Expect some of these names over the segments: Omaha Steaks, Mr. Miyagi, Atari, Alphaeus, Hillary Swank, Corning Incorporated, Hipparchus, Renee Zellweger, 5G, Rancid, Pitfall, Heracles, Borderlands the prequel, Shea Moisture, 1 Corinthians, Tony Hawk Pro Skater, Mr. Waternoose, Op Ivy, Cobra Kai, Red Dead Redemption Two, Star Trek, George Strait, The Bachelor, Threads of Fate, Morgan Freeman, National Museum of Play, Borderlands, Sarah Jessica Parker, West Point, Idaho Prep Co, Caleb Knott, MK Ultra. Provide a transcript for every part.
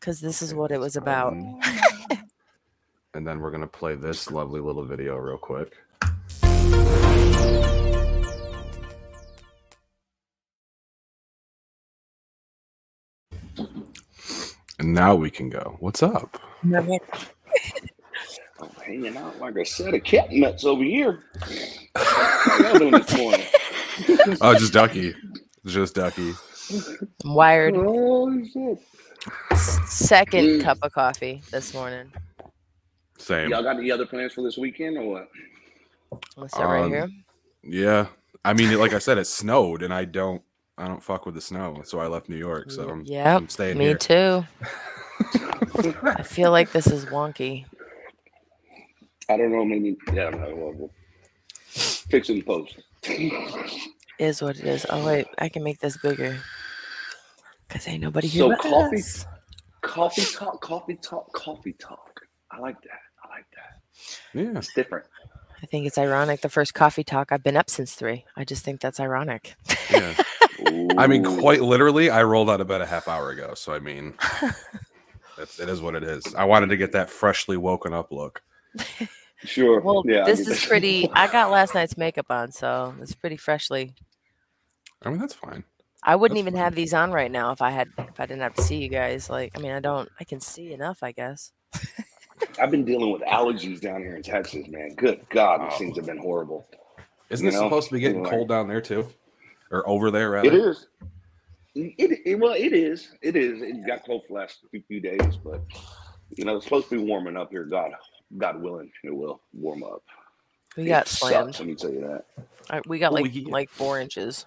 because this is what it was about. And then we're going to play this lovely little video real quick. And now we can go. What's up? I'm hanging out like a set of cat nuts over here. What y'all doing this morning? Oh, just Ducky. Just Ducky. I'm wired. Oh, shit. Second cup of coffee this morning. Same. Y'all got any other plans for this weekend or what? What's that right here? Yeah. I mean, like I said, it snowed, and I don't fuck with the snow, so I left New York. So I'm staying here. Me too. I feel like this is wonky. I don't know. Maybe I don't know. We'll fix it in post. Is what it is. Oh wait, I can make this bigger. Cause ain't nobody here. So coffee talk. I like that. Yeah, it's different. I think it's ironic. The first coffee talk. I've been up since 3. I just think that's ironic. Yeah. I mean, quite literally, I rolled out of bed a half hour ago. So, I mean, it is what it is. I wanted to get that freshly woken up look. Sure. Well, yeah, this is pretty. I got last night's makeup on, so it's pretty freshly. I mean, that's fine. I wouldn't have these on right now if I didn't have to see you guys. Like, I mean, I can see enough, I guess. I've been dealing with allergies down here in Texas, man. Good God, these things have been horrible. Isn't it supposed to be getting cold down there too? Or over there, rather? It is. It is. It got cold for the last few days, but it's supposed to be warming up here. God willing, it will warm up. We got slammed. Let me tell you that. We got like 4 inches.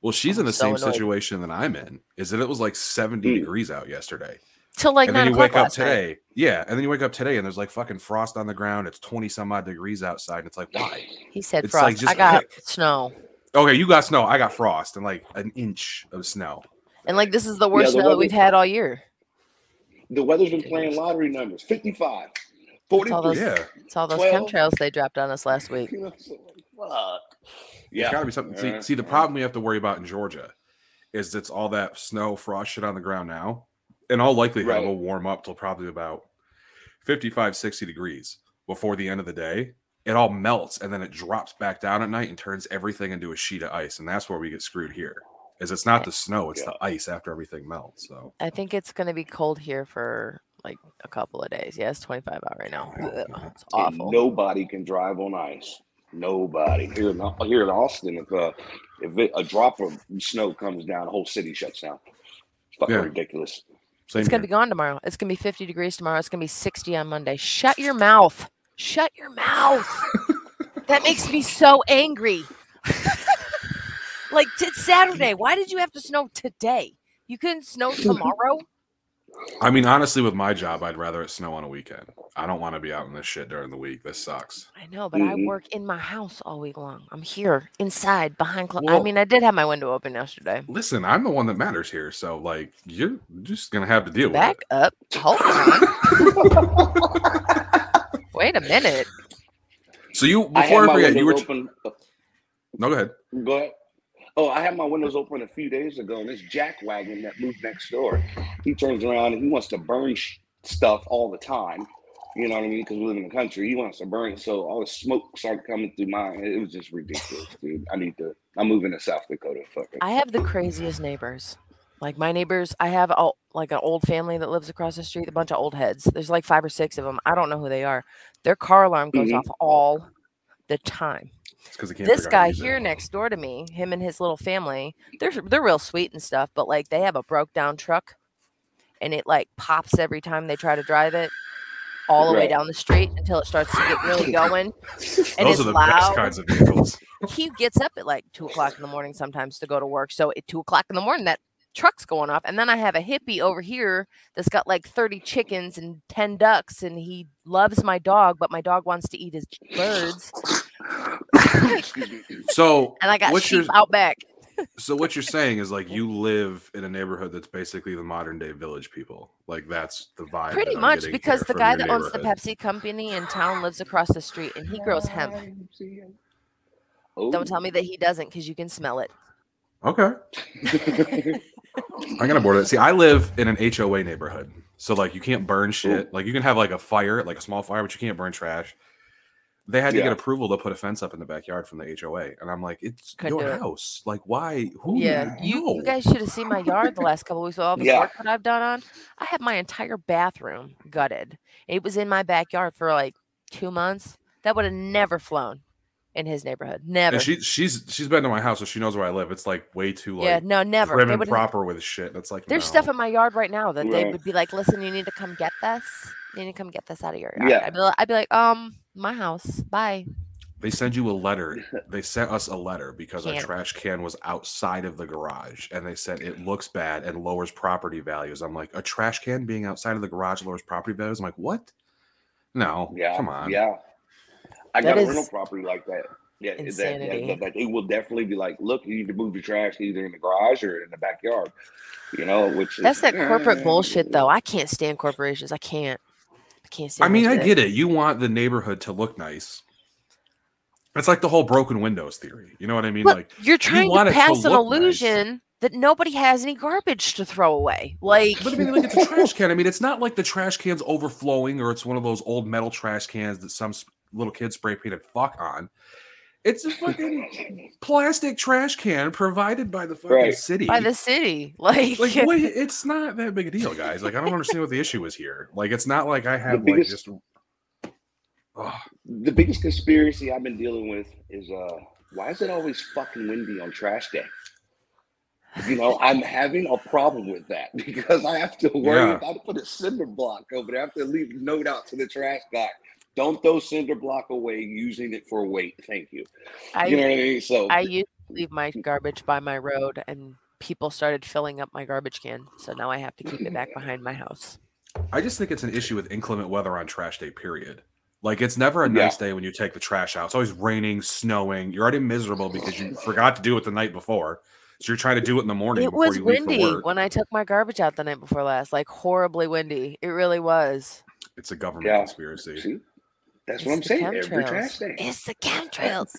Well, she's in the same situation that I'm in. Is that it was like 70 degrees out yesterday. Till like 9 o'clock. And then you wake up today. Night. Yeah. And then you wake up today and there's like fucking frost on the ground. It's 20 some odd degrees outside. And it's like, why? He said it's frost. Like I got snow. Okay, you got snow. I got frost and like an inch of snow. And like this is the worst snow that we've had all year. The weather's been playing lottery numbers. 55, 40. It's all those chemtrails they dropped on us last week. Fuck. Yeah. There's gotta be something. See, the problem we have to worry about in Georgia is it's all that snow, frost shit on the ground now. In all likelihood, it will warm up till probably about 55, 60 degrees before the end of the day. It all melts, and then it drops back down at night and turns everything into a sheet of ice. And that's where we get screwed here, is it's not the snow. It's the ice after everything melts. So I think it's going to be cold here for like a couple of days. Yeah, it's 25 out right now. It's awful. And nobody can drive on ice. Nobody. Here in Austin, if a drop of snow comes down, the whole city shuts down. It's fucking ridiculous. It's going to be gone tomorrow. It's going to be 50 degrees tomorrow. It's going to be 60 on Monday. Shut your mouth. Shut your mouth. That makes me so angry. Like, it's Saturday. Why did you have to snow today? You couldn't snow tomorrow? I mean, honestly, with my job, I'd rather it snow on a weekend. I don't want to be out in this shit during the week. This sucks. I know, but I work in my house all week long. I'm here, inside, behind closed. I mean, I did have my window open yesterday. Listen, I'm the one that matters here, so, like, you're just going to have to deal with it. Back up. Hold on. Wait a minute. So no, go ahead. Go ahead. Oh, I had my windows open a few days ago, and this jackwagon that moved next door, he turns around and he wants to burn stuff all the time. You know what I mean? Because we live in the country, he wants to burn. So all the smoke started coming through mine. It was just ridiculous, dude. I'm moving to South Dakota. Fucker. I have the craziest neighbors. Like my neighbors, I have an old family that lives across the street, a bunch of old heads. There's like 5 or 6 of them. I don't know who they are. Their car alarm goes off all the time. This guy here next door to me, him and his little family, they're real sweet and stuff, but like they have a broke down truck and it like pops every time they try to drive it all the way down the street until it starts to get really going. And those are the best kinds of vehicles. He gets up at like 2 o'clock in the morning sometimes to go to work. So at 2 o'clock in the morning, that truck's going off. And then I have a hippie over here that's got like 30 chickens and 10 ducks, and he loves my dog, but my dog wants to eat his birds. So and I got sheep out back. So what you're saying is like you live in a neighborhood that's basically the modern day Village People. Like that's the vibe. Pretty much, because the guy that owns the Pepsi company in town lives across the street and he grows hemp. Oh. Don't tell me that he doesn't, because you can smell it. Okay. I'm gonna board it. See, I live in an HOA neighborhood, so like you can't burn shit. Ooh. Like you can have like a fire, like a small fire, but you can't burn trash. They had to get approval to put a fence up in the backyard from the HOA, and I'm like, it's your house. Like, why? Who? Yeah, you guys should have seen my yard the last couple of weeks with all the work that I've done on. I had my entire bathroom gutted. It was in my backyard for like 2 months. That would have never flown in his neighborhood. Never. And she's been to my house, so she knows where I live. It's like way too like never. Prim and proper with shit. That's like there's stuff in my yard right now that they would be like, listen, you need to come get this. You need to come get this out of your yard. Yeah. I'd be like. My house. Bye. They send you a letter. They sent us a letter because our trash can was outside of the garage. And they said it looks bad and lowers property values. I'm like, a trash can being outside of the garage lowers property values? I'm like, what? No. Yeah. Come on. Yeah. I got a rental property like that. Yeah. Insanity. That it will definitely be like, look, you need to move your trash either in the garage or in the backyard. You know, which that's that corporate bullshit, though. I can't stand corporations. I can't. I get it. You want the neighborhood to look nice. It's like the whole broken windows theory. You know what I mean? Look, like you're trying to pass an illusion that nobody has any garbage to throw away. Like, but I mean, look at the trash can. I mean, it's not like the trash can's overflowing, or it's one of those old metal trash cans that some little kid spray painted "fuck" on. It's a fucking plastic trash can provided by the fucking city. By the city. Like what, it's not that big a deal, guys. Like, I don't understand what the issue is here. Like, it's not like I have the biggest conspiracy I've been dealing with is why is it always fucking windy on trash day? You know, I'm having a problem with that because I have to worry about to put a cinder block over there. I have to leave a note out to the trash guy. Don't throw cinder block away using it for weight. Thank you. You know what I mean? So I used to leave my garbage by my road, and people started filling up my garbage can. So now I have to keep it back behind my house. I just think it's an issue with inclement weather on trash day, period. Like, it's never a nice day when you take the trash out. It's always raining, snowing. You're already miserable because you forgot to do it the night before. So you're trying to do it in the morning. It was windy when I took my garbage out the night before last. Like, horribly windy. It really was. It's a government conspiracy. See? That's what I'm saying. Every trash day. It's the chemtrails.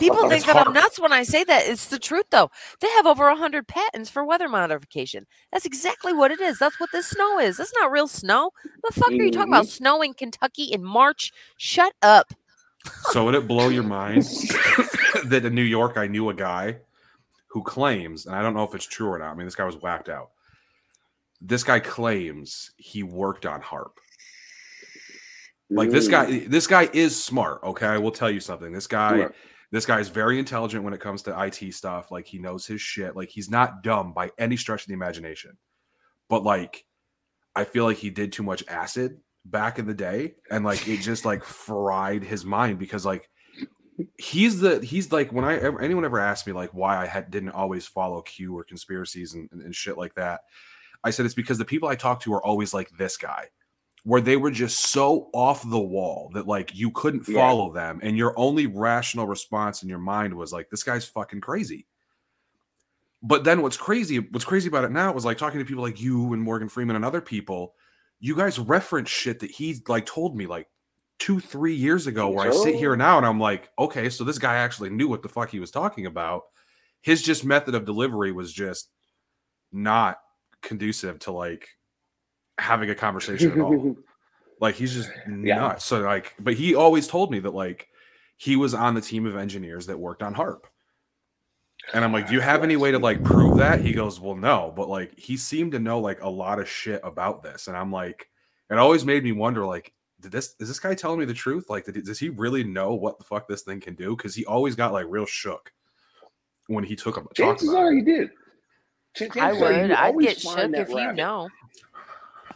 People think that I'm nuts when I say that. It's the truth, though. They have over 100 patents for weather modification. That's exactly what it is. That's what this snow is. That's not real snow. What the fuck are you talking about? Snow in Kentucky in March? Shut up. So would it blow your mind that in New York I knew a guy who claims, and I don't know if it's true or not. I mean, this guy was whacked out. This guy claims he worked on HAARP. Like, this guy is smart, okay? I will tell you something. This guy is very intelligent when it comes to IT stuff. Like, he knows his shit. Like, he's not dumb by any stretch of the imagination. But, like, I feel like he did too much acid back in the day. And, like, it just, like, fried his mind. Because, like, he's like, when anyone ever asked me, like, why I didn't always follow Q or conspiracies and shit like that, I said it's because the people I talk to are always like this guy, where they were just so off the wall that, like, you couldn't follow them. And your only rational response in your mind was, like, this guy's fucking crazy. But then what's crazy about it now was, like, talking to people like you and Morgan Freeman and other people, you guys reference shit that he, like, told me, like, 2-3 years ago where I sit here now and I'm like, okay, so this guy actually knew what the fuck he was talking about. His just method of delivery was just not conducive to, like, having a conversation at all. Like, he's just nuts. So, like, but he always told me that, like, he was on the team of engineers that worked on HAARP. And I'm like, do you have any way to, like, prove that? He goes, well, no, but, like, he seemed to know, like, a lot of shit about this. And I'm like, it always made me wonder, like, is this guy telling me the truth? Like, does he really know what the fuck this thing can do? Because he always got, like, real shook when he took him. Chances are he did. I would. I'd get shook if you know.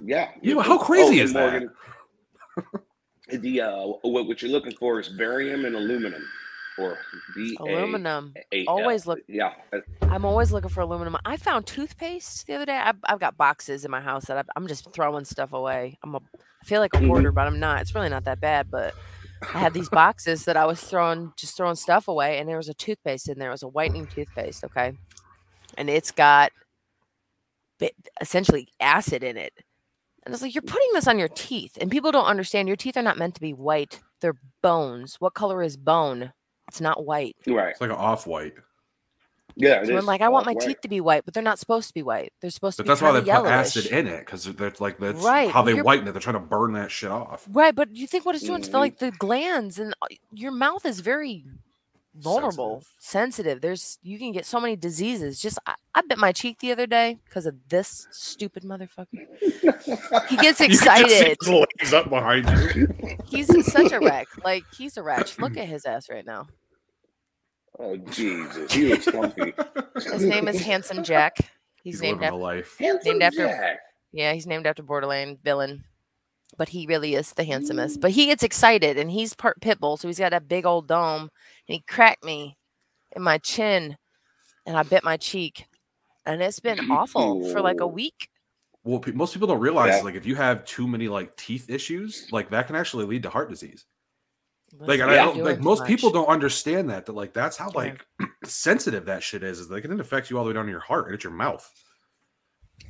Yeah, you know, how crazy is Morgan, that? The what you're looking for is barium and aluminum, or aluminum. Always look. Yeah, I'm always looking for aluminum. I found toothpaste the other day. I've got boxes in my house that I'm just throwing stuff away. I feel like a hoarder, but I'm not. It's really not that bad. But I had these boxes that I was throwing stuff away, and there was a toothpaste in there. It was a whitening toothpaste, okay, and it's got essentially acid in it. And it's like, you're putting this on your teeth, and people don't understand. Your teeth are not meant to be white. They're bones. What color is bone? It's not white. Right. It's like an off-white. Yeah, it so is. I'm like, I want my teeth to be white, but they're not supposed to be white. They're supposed to be kind of yellowish. But that's why they put acid in it, because that's like that's right. how they whiten it. They're trying to burn that shit off. Right, but you think what it's doing to like the glands, and your mouth is very vulnerable, sensitive. There's you can get so many diseases. Just I bit my cheek the other day because of this stupid motherfucker. He gets excited. He's up behind you. He's such a wreck. Like he's a wretch. Look at his ass right now. Oh Jesus, he was clumpy. His name is Handsome Jack. He's named after life. Handsome Jack. Yeah, he's named after Borderlands villain. But he really is the handsomest. But he gets excited, and he's part pit bull, so he's got that big old dome. And he cracked me in my chin, and I bit my cheek, and it's been awful for like a week. Well, most people don't realize, like, if you have too many like teeth issues, like that can actually lead to heart disease. Like, and I don't, like most people don't understand that like that's how like sensitive that shit is. Is like it can affect you all the way down to your heart and at your mouth.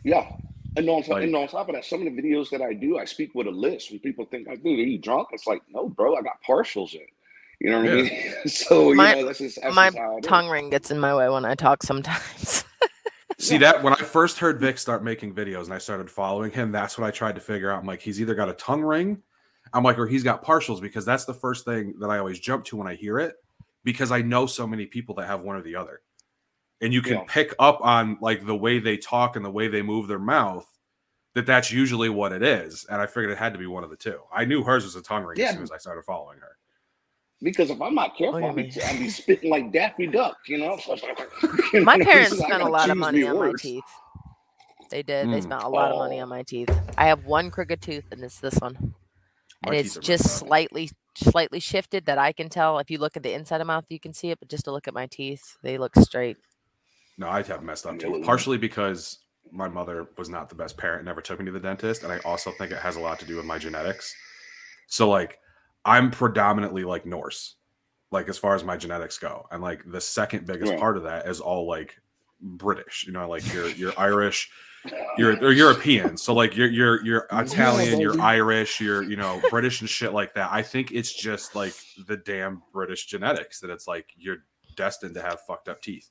Yeah. And on top of that, some of the videos that I do, I speak with a list. When people think, like, dude, are you drunk? It's like, no, bro, I got partials in. You know what I mean? So, you know, that's my tongue ring gets in my way when I talk sometimes. See that? When I first heard Vic start making videos and I started following him, that's what I tried to figure out. I'm like, he's either got a tongue ring, I'm like, or he's got partials, because that's the first thing that I always jump to when I hear it, because I know so many people that have one or the other. And you can pick up on like the way they talk and the way they move their mouth that that's usually what it is. And I figured it had to be one of the two. I knew hers was a tongue ring as soon as I started following her. Because if I'm not careful, I'll be spitting like Daffy Duck, you know? My parents spent a lot of money on my teeth. They did. They spent a lot of money on my teeth. I have one crooked tooth, and it's this one. And it's just slightly shifted that I can tell. If you look at the inside of my mouth, you can see it. But just to look at my teeth, they look straight. No, I have messed up too. Partially because my mother was not the best parent, never took me to the dentist. And I also think it has a lot to do with my genetics. So like I'm predominantly like Norse, like as far as my genetics go. And like the second biggest part of that is all like British, you know, like you're Irish, you're European. So like you're Italian, you're Irish, you're, you know, British and shit like that. I think it's just like the damn British genetics that it's like you're destined to have fucked up teeth.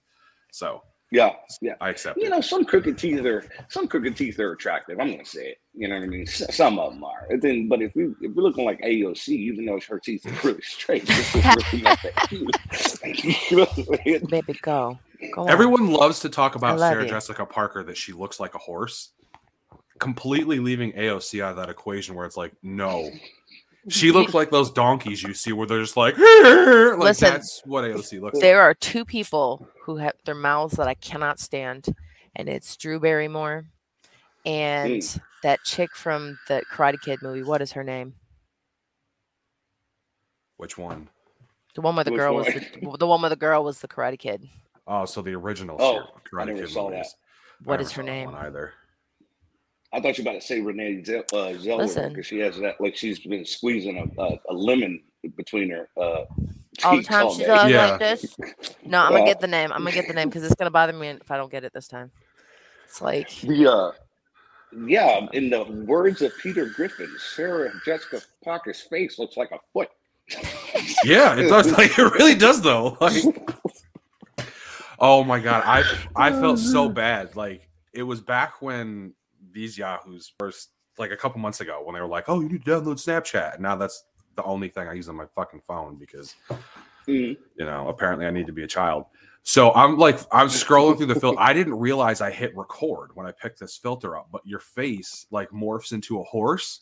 So yeah, I accept. You know, some crooked teeth are attractive. I'm gonna say it. You know what I mean? Some of them are. And then, but if we're looking like AOC, even though her teeth are really straight, this is really not that cute. Baby, go. Everyone loves to talk about Sarah Jessica Parker that she looks like a horse, completely leaving AOC out of that equation. Where it's like, no, she looked like those donkeys you see where they're just like, listen, that's what AOC looks like. There are two people who have their mouths that I cannot stand, and it's Drew Barrymore and that chick from the Karate Kid movie. What is her name? Which one? The one where the girl was the one where the girl was the Karate Kid. Oh, so the original Karate Kid movies. What is her name? Either. I thought you were about to say Renee Zellweger, because she has that, like she's been squeezing a lemon between her teeth all the time. She's like this. No, I'm gonna get the name. I'm gonna get the name because it's gonna bother me if I don't get it this time. It's like yeah. In the words of Peter Griffin, Sarah Jessica Parker's face looks like a foot. Yeah, it does. Like, it really does, though. Like, oh my God, I felt so bad. Like it was back when these yahoos first, like a couple months ago, when they were like, oh, you need to download Snapchat. And now that's the only thing I use on my fucking phone because, you know, apparently I need to be a child. So I'm scrolling through the filter. I didn't realize I hit record when I picked this filter up, but your face like morphs into a horse.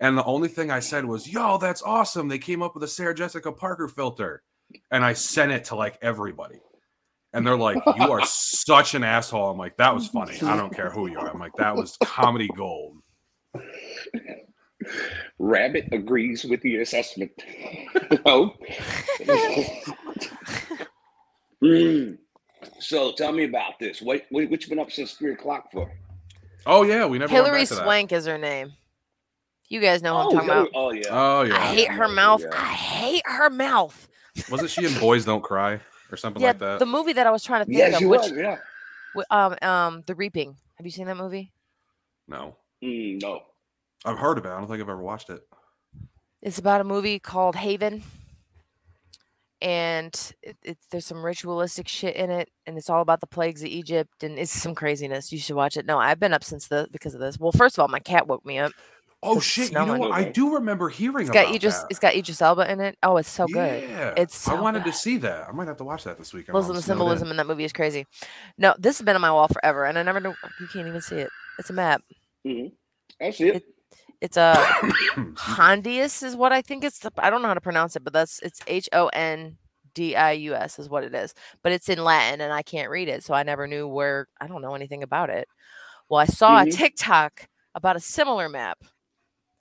And the only thing I said was, yo, that's awesome. They came up with a Sarah Jessica Parker filter. And I sent it to like everybody. And they're like, you are such an asshole. I'm like, that was funny. I don't care who you are. I'm like, that was comedy gold. Rabbit agrees with the assessment. Oh. So tell me about this. What you been up since 3 o'clock for? Oh, yeah. We never Hillary Swank is her name. You guys know what I'm talking about. Oh, yeah. I hate her mouth. Yeah. I hate her mouth. Wasn't she in Boys Don't Cry? Or something like that. The movie that I was trying to think of, which was, The Reaping. Have you seen that movie? No. No. I've heard about it. I don't think I've ever watched it. It's about a movie called Haven. and there's some ritualistic shit in it, and it's all about the plagues of Egypt, and it's some craziness. You should watch it. No, I've been up since because of this. Well, first of all, my cat woke me up. Oh shit! You know what? I do remember hearing about that. It's got Idris Elba in it. Oh, it's so good. Yeah, I wanted to see that. I might have to watch that this weekend. The symbolism in that movie is crazy. No, this has been on my wall forever, and I never know. You can't even see it. It's a map. Mm-hmm. I see it. It's a Hondius is what I think it's. I don't know how to pronounce it, but it's HONDIUS is what it is. But it's in Latin, and I can't read it, so I never knew where. I don't know anything about it. Well, I saw a TikTok about a similar map,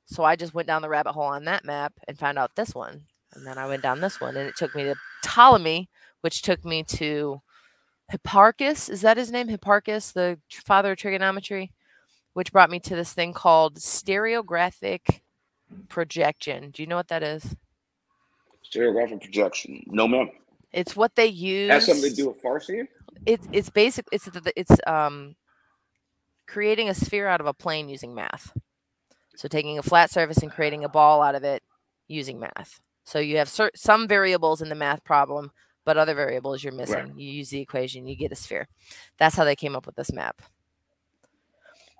so I just went down the rabbit hole on that map and found out this one, and then I went down this one, and it took me to Ptolemy, which took me to Hipparchus. Is that his name? Hipparchus, the father of trigonometry. Which brought me to this thing called stereographic projection. Do you know what that is? Stereographic projection. No, ma'am. It's what they use. That's something to do with Farsi? It's basic. It's creating a sphere out of a plane using math. So taking a flat surface and creating a ball out of it using math. So you have some variables in the math problem, but other variables you're missing. Right. You use the equation, you get a sphere. That's how they came up with this map.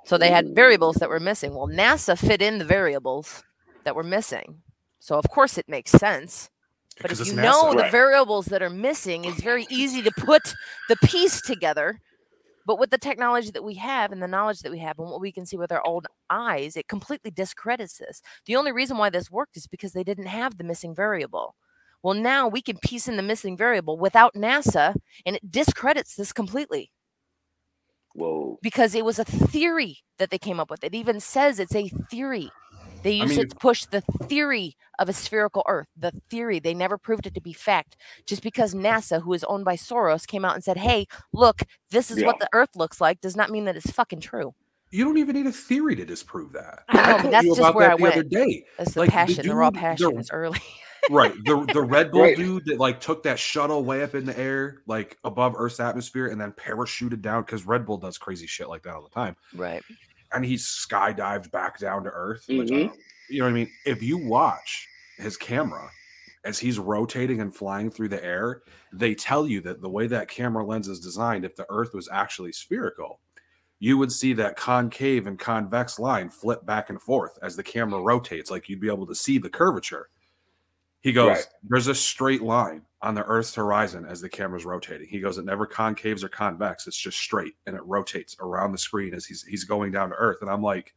So they had variables that were missing. Well, NASA fit in the variables that were missing. So, of course, it makes sense. But if you know the variables that are missing, it's very easy to put the piece together. But with the technology that we have and the knowledge that we have and what we can see with our own eyes, it completely discredits this. The only reason why this worked is because they didn't have the missing variable. Well, now we can piece in the missing variable without NASA, and it discredits this completely. Whoa. Because it was a theory that they came up with. It even says it's a theory. They used it to push the theory of a spherical Earth, the theory. They never proved it to be fact. Just because NASA, who is owned by Soros, came out and said, hey, look, this is what the Earth looks like, does not mean that it's fucking true. You don't even need a theory to disprove that. I know, that's just where I went. The other day. That's the passion. The raw passion is early. Right. The Red Bull dude that like took that shuttle way up in the air, like above Earth's atmosphere, and then parachuted down because Red Bull does crazy shit like that all the time. Right. And he skydived back down to Earth. Which, you know what I mean? If you watch his camera as he's rotating and flying through the air, they tell you that the way that camera lens is designed, if the Earth was actually spherical, you would see that concave and convex line flip back and forth as the camera rotates. Like you'd be able to see the curvature. He goes, there's a straight line on the Earth's horizon as the camera's rotating. He goes, it never concaves or convex. It's just straight, and it rotates around the screen as he's going down to Earth. And I'm like,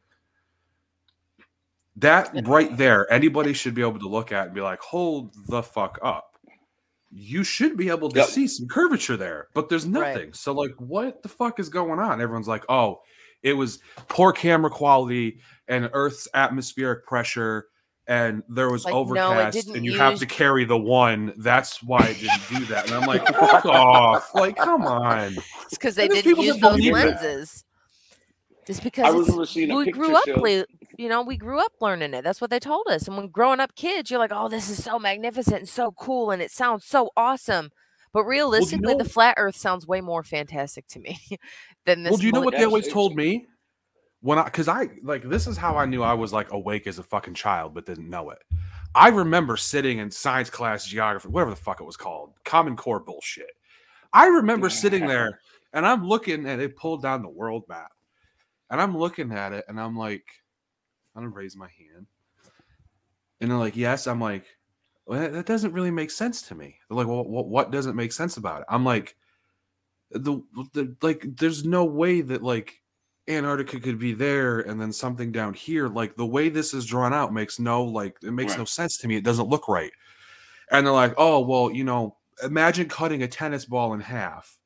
that right there, anybody should be able to look at and be like, hold the fuck up. You should be able to see some curvature there, but there's nothing. Right. So, like, what the fuck is going on? Everyone's like, oh, it was poor camera quality and Earth's atmospheric pressure. And there was like, overcast, no, and you have to carry the one. That's why I didn't do that. And I'm like, fuck off! Like, come on. It's because they didn't use those lenses. Just because we grew up, we grew up learning it. That's what they told us. And when growing up kids, you're like, oh, this is so magnificent and so cool, and it sounds so awesome. But realistically, the flat Earth sounds way more fantastic to me than this. Well, do you know what they always told me? This is how I knew I was like awake as a fucking child, but didn't know it. I remember sitting in science class, geography, whatever the fuck it was called, Common Core bullshit. I remember sitting there and I'm looking and they pulled down the world map and I'm looking at it and I'm like, I'm gonna raise my hand. And they're like, yes. I'm like, well, that doesn't really make sense to me. They're like, well, what doesn't make sense about it? I'm like, there's no way that like, Antarctica could be there and then something down here. Like the way this is drawn out makes no sense to me. It doesn't look right. And they're like, oh, well, imagine cutting a tennis ball in half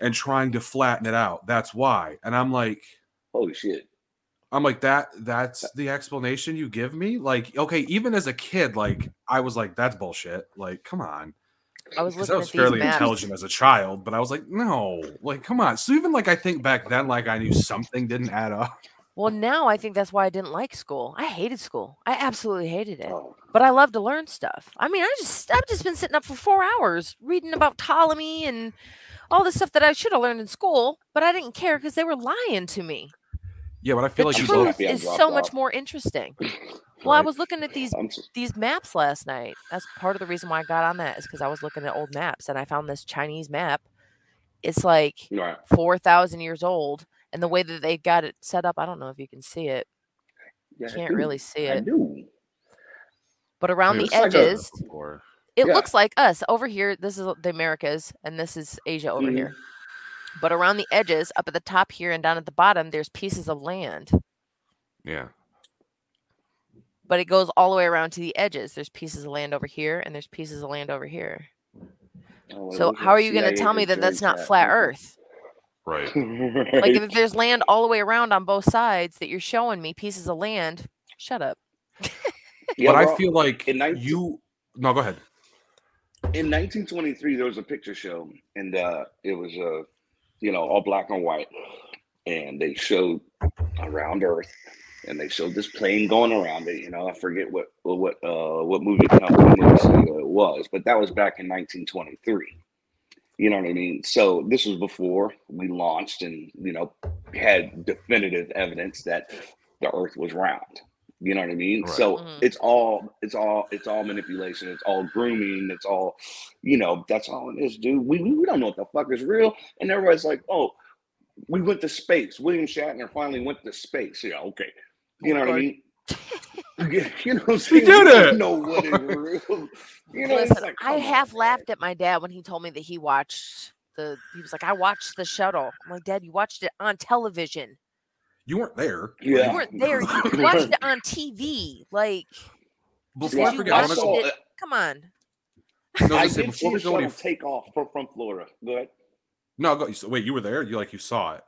and trying to flatten it out. That's why. And I'm like, holy shit. I'm like, that's the explanation you give me? Like, okay, even as a kid, like I was like, that's bullshit. Like, come on. I was fairly intelligent as a child, but I was like, no, like, come on. So even like I think back then, like I knew something didn't add up. Well, now I think that's why I didn't like school. I hated school. I absolutely hated it. But I love to learn stuff. I mean, I've just been sitting up for 4 hours reading about Ptolemy and all the stuff that I should have learned in school, but I didn't care because they were lying to me. Yeah, but I feel the like truth is so much more interesting. Well, right? I was looking at these maps last night. That's part of the reason why I got on that, is because I was looking at old maps and I found this Chinese map. It's like 4,000 years old, and the way that they got it set up, I don't know if you can see it. Yeah, can't really see it. I do. But around the edges, it looks like us over here. This is the Americas, and this is Asia over here. But around the edges, up at the top here and down at the bottom, there's pieces of land. Yeah. But it goes all the way around to the edges. There's pieces of land over here, and there's pieces of land over here. Oh, so how are you going to tell me that that's not flat Earth? Right. Like, if there's land all the way around on both sides that you're showing me pieces of land, shut up. Yeah, but I feel like No, go ahead. In 1923, there was a picture show, and it was a... all black and white, and they showed around Earth, and they showed this plane going around it. I forget what movie it was, but that was back in 1923. You know what I mean? So this was before we launched and had definitive evidence that the Earth was round. You know what I mean? Right. So it's all manipulation. It's all grooming. It's all, that's all it is, dude. We don't know what the fuck is real. And everybody's like, oh, we went to space. William Shatner finally went to space. Yeah, okay. You know what I mean? You know what I'm saying? He did it. You know what is real. Listen, like, I half laughed at my dad when he told me that he watched he was like, I watched the shuttle. I'm like, Dad, you watched it on television. You weren't there. Yeah. You weren't there. You watched it on TV. Like, before I forget, come on. No, listen, before we go any take off from Florida. Go ahead. No, wait, you were there? You saw it?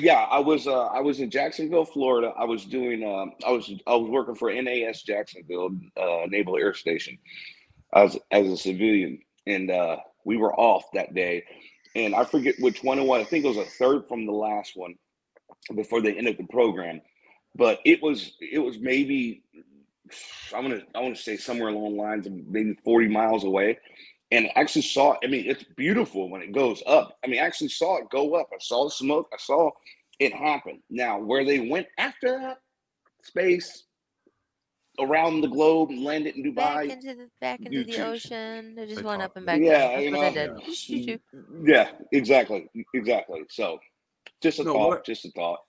Yeah, I was in Jacksonville, Florida. I was doing I was working for NAS Jacksonville Naval Air Station as a civilian, and we were off that day, and I forget which one it was. I think it was a third from the last one before they ended the program, but it was maybe I want to say somewhere along the lines of maybe 40 miles away, and actually saw it. I mean, it's beautiful when it goes up. I mean, I actually saw it go up. I saw the smoke. I saw it happen. Now, where they went after that, space, around the globe, and landed in Dubai, back into the ocean. They just went up and back. Yeah, yeah, exactly. So. Just a thought.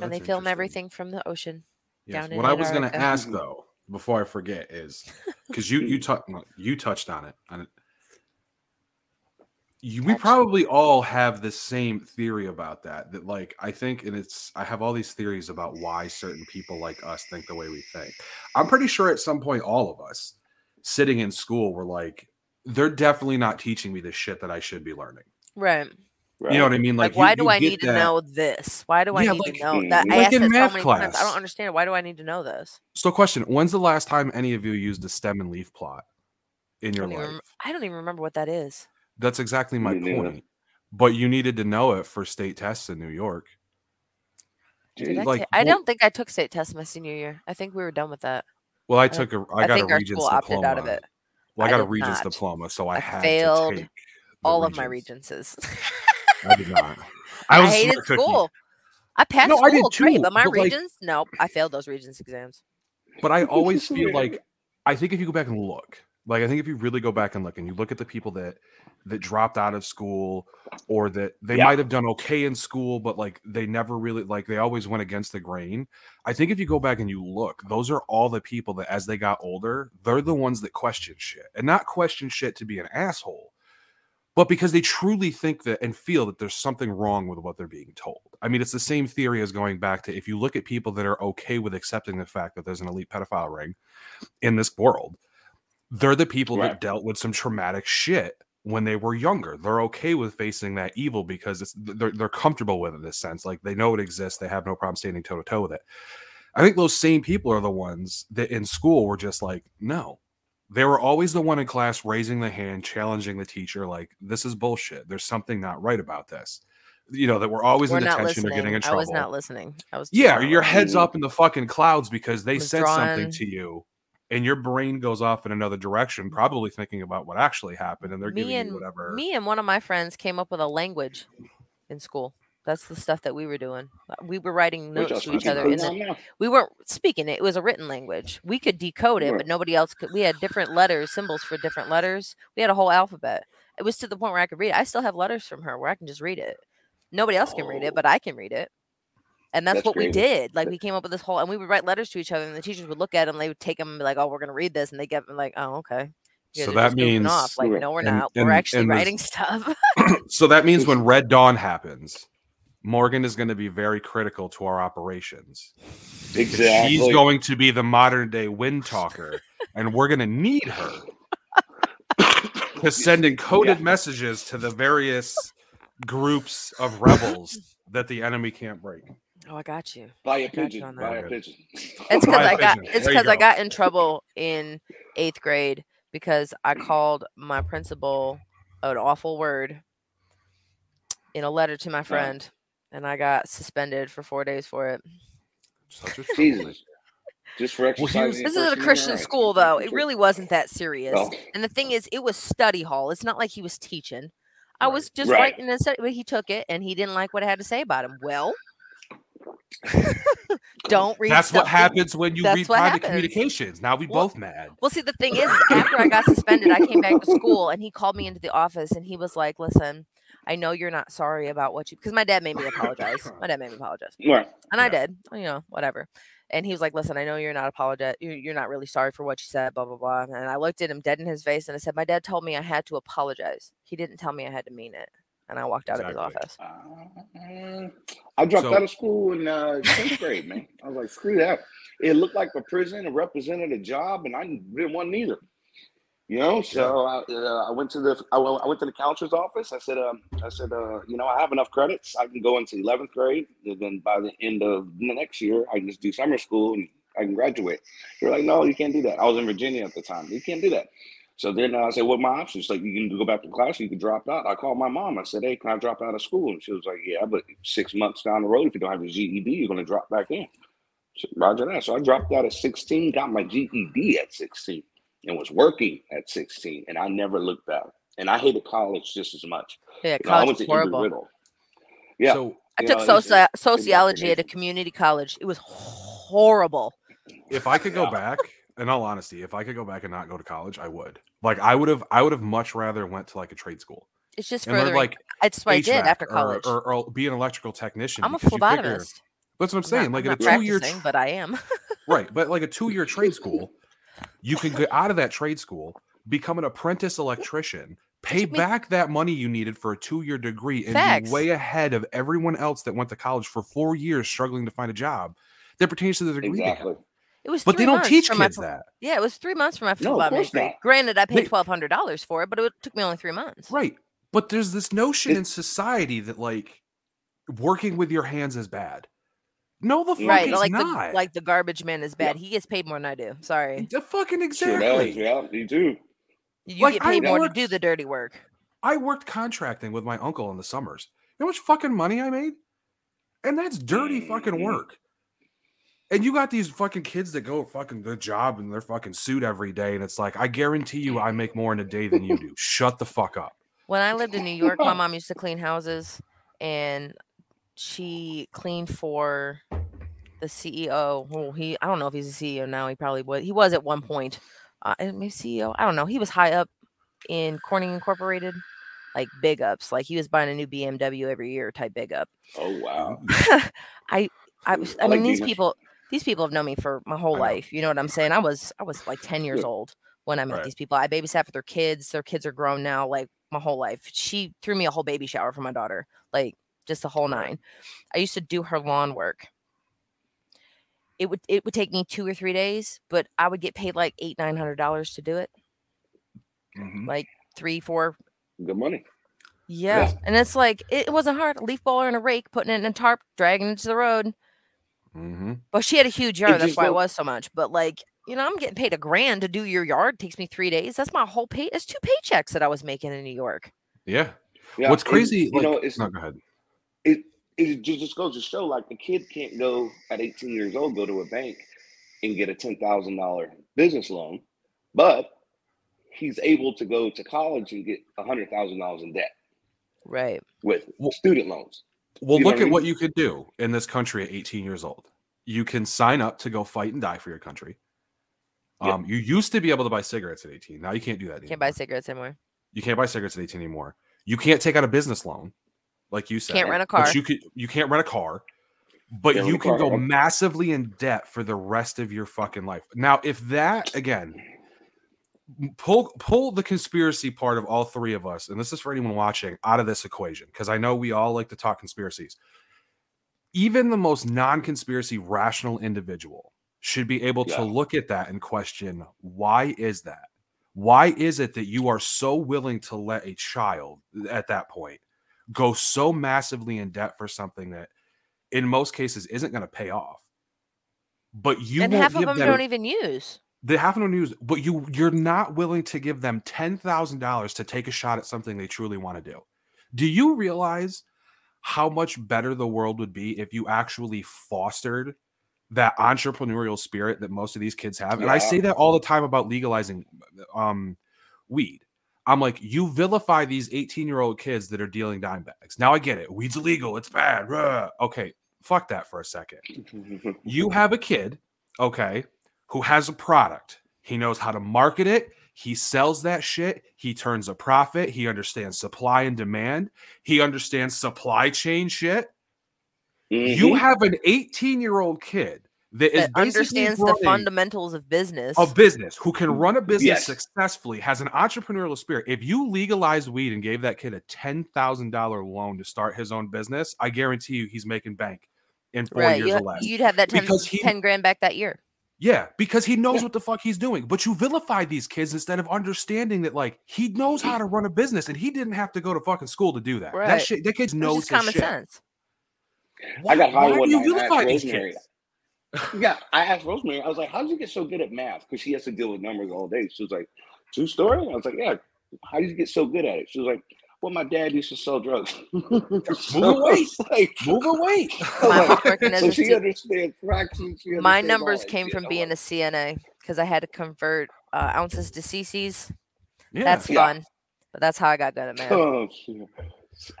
And they film everything from the ocean down in Antarctica. What I was going to ask, though, before I forget, is because you touched on it. We probably all have the same theory about that. That, like, I think, and I have all these theories about why certain people like us think the way we think. I'm pretty sure at some point all of us sitting in school were like, they're definitely not teaching me the shit that I should be learning. Right. You know what I mean? Like why do I need to know this? Why do I need to know that? I asked it so many times. I don't understand. Why do I need to know this? So, question: when's the last time any of you used the stem and leaf plot in your life? I don't even remember what that is. That's exactly my point. But you needed to know it for state tests in New York. I don't think I took state tests my senior year. I think we were done with that. Well, I got a Regents diploma. Out of it. Well, I got a Regents diploma, so I had to take all of my Regences. I did not. I hated school. I passed school, great, but my Regents, I failed those Regents exams. But I always feel like, I think if you go back and look, like I think if you really go back and look and you look at the people that dropped out of school or that they might have done okay in school, but like they never really, like they always went against the grain. I think if you go back and you look, those are all the people that as they got older, they're the ones that question shit, and not question shit to be an asshole, but because they truly think that and feel that there's something wrong with what they're being told. I mean, it's the same theory as going back to, if you look at people that are okay with accepting the fact that there's an elite pedophile ring in this world, they're the people that dealt with some traumatic shit when they were younger. They're okay with facing that evil because they're comfortable with it in this sense. Like, they know it exists. They have no problem standing toe-to-toe with it. I think those same people are the ones that in school were just like, no. They were always the one in class raising the hand, challenging the teacher, like, this is bullshit. There's something not right about this. That we're always in detention or getting in trouble. I was not listening. Your head's up in the fucking clouds because they said something to you, and your brain goes off in another direction, probably thinking about what actually happened, and they're giving you whatever. Me and one of my friends came up with a language in school. That's the stuff that we were doing. We were writing notes to each other. And then we weren't speaking it. It was a written language. We could decode it, but nobody else could. We had different letters, symbols for different letters. We had a whole alphabet. It was to the point where I could read it. I still have letters from her where I can just read it. Nobody else can read it, but I can read it. And that's what we did. Like, we came up with this whole, and we would write letters to each other, and the teachers would look at them, and they would take them and be like, oh, we're going to read this. And they get them like, oh, okay. So that means, like, no, we're not. We're actually writing stuff. So that means when Red Dawn happens, Morgan is going to be very critical to our operations. Exactly. She's going to be the modern day wind talker, and we're going to need her to send encoded messages to the various groups of rebels that the enemy can't break. Oh, I got you. Buy a pigeon. Buy a pigeon. It's because I got in trouble in 8th grade. Because I called my principal an awful word in a letter to my friend, and I got suspended for 4 days for it. Jesus. Just for exercising. This is a Christian school, though. It really wasn't that serious. Oh. And the thing is, it was study hall. It's not like he was teaching. I was just writing and said, he took it, and he didn't like what I had to say about him. Well, don't read. That's what happens when you read private communications. Now we both mad. Well, see, the thing is, after I got suspended, I came back to school, and he called me into the office, and he was like, "Listen, I know you're not sorry about what you," because my dad made me apologize. Right. And I did. You know, whatever. And he was like, "Listen, I know you're not You're not really sorry for what you said. Blah blah blah." And I looked at him dead in his face, and I said, "My dad told me I had to apologize. He didn't tell me I had to mean it." And I walked out of his office. I dropped out of school in 10th grade, man. I was like, screw that. It looked like a prison. It represented a job, and I didn't want neither. You know, so I went to the counselor's office. I said, you know, I have enough credits. I can go into 11th grade. And then by the end of the next year, I can just do summer school and I can graduate. They're like, no, you can't do that. I was in Virginia at the time. You can't do that. So then I said, what are my options? Like, you can go back to class, you can drop out. I called my mom. I said, hey, can I drop out of school? And she was like, yeah, but 6 months down the road, if you don't have your GED, you're going to drop back in. So, roger that. So I dropped out at 16, got my GED at 16, and was working at 16, and I never looked back. And I hated college just as much. Yeah, college was horrible. Yeah. So I took sociology at a community college. It was horrible. If I could go back... In all honesty, if I could go back and not go to college, I would. Like, I would have much rather went to like a trade school. It's just further. Like, that's what I did after college, or be an electrical technician. I'm a phlebotomist. That's what I'm saying. Like, a 2 year, but I am right. But like a 2 year trade school, you can get out of that trade school, become an apprentice electrician, pay back that money you needed for a 2 year degree, and be way ahead of everyone else that went to college for 4 years struggling to find a job that pertains to the degree they have. It was but they don't teach kids that. Yeah, it was 3 months for my phlebotomy degree. Granted, I paid $1,200 for it, but it took me only 3 months. Right. But there's this notion in society that, like, working with your hands is bad. No, the fuck is not. Like, the garbage man is bad. Yeah. He gets paid more than I do. Sorry. The fucking exactly. Yeah, you do. You get paid more to do the dirty work. I worked contracting with my uncle in the summers. You know how much fucking money I made? And that's dirty fucking work. And you got these fucking kids that go fucking the job in their fucking suit every day. And it's like, I guarantee you I make more in a day than you do. Shut the fuck up. When I lived in New York, my mom used to clean houses. And she cleaned for the CEO. Well, I don't know if he's a CEO now. He probably was. He was at one point. Maybe CEO. I don't know. He was high up in Corning Incorporated. Like big ups. Like he was buying a new BMW every year type big up. Oh, wow. I mean, these people... These people have known me for my whole life. You know what I'm saying? I was like 10 years old when I met these people. I babysat for their kids. Their kids are grown now, like my whole life. She threw me a whole baby shower for my daughter, like just the whole nine. I used to do her lawn work. It would take me 2 or 3 days, but I would get paid like $800-900 to do it. Mm-hmm. Like 3-4. Good money. Yeah. Yes. And it's like, it wasn't hard. A leaf blower and a rake, putting it in a tarp, dragging it to the road. Mm-hmm. But she had a huge yard. That's why it was so much. But like, you know, I'm getting paid $1,000 to do your yard. It takes me 3 days. That's my whole pay. It's 2 paychecks that I was making in New York. Yeah. What's crazy? You know, it's not good. It just goes to show, like, a kid can't go at 18 years old go to a bank and get a $10,000 business loan, but he's able to go to college and get $100,000 in debt. Right. With student loans. Well, look at what you could do in this country at 18 years old. You can sign up to go fight and die for your country. You used to be able to buy cigarettes at 18. Now you can't do that anymore. Can't buy cigarettes anymore. You can't buy cigarettes at 18 anymore. You can't take out a business loan, like you said. Can't rent a car. But you can't rent a car, but you can go massively in debt for the rest of your fucking life. Now, if that, again, pull the conspiracy part of all three of us, and this is for anyone watching, out of this equation, because I know we all like to talk conspiracies. Even the most non-conspiracy rational individual should be able to look at that and question, why is that? Why is it that you are so willing to let a child at that point go so massively in debt for something that in most cases isn't going to pay off? But you and half of them don't even use. They have no news, but you're not willing to give them $10,000 to take a shot at something they truly want to do. Do you realize how much better the world would be if you actually fostered that entrepreneurial spirit that most of these kids have? And I say that all the time about legalizing weed. I'm like, you vilify these 18-year-old kids that are dealing dime bags. Now I get it. Weed's illegal. It's bad. Ruh. Okay, fuck that for a second. You have a kid, okay, who has a product. He knows how to market it. He sells that shit. He turns a profit. He understands supply and demand. He understands supply chain shit. Mm-hmm. You have an 18-year-old kid that understands the fundamentals of business. Of business, who can run a business successfully, has an entrepreneurial spirit. If you legalized weed and gave that kid a $10,000 loan to start his own business, I guarantee you he's making bank in four years or less. You'd have that 10 grand back that year. Yeah, because he knows what the fuck he's doing. But you vilify these kids instead of understanding that, like, he knows how to run a business and he didn't have to go to fucking school to do that. Right. That kid knows his shit. Sense. Why do you vilify these kids? Yeah, I asked Rosemary. I was like, how did you get so good at math? Because she has to deal with numbers all day. She was like, true story? I was like, yeah, how did you get so good at it? She was like, well, my dad used to sell drugs. Move away. So she understands fractions. My numbers came from being a CNA because I had to convert ounces to cc's. Yeah. That's fun. But that's how I got good at math. Oh,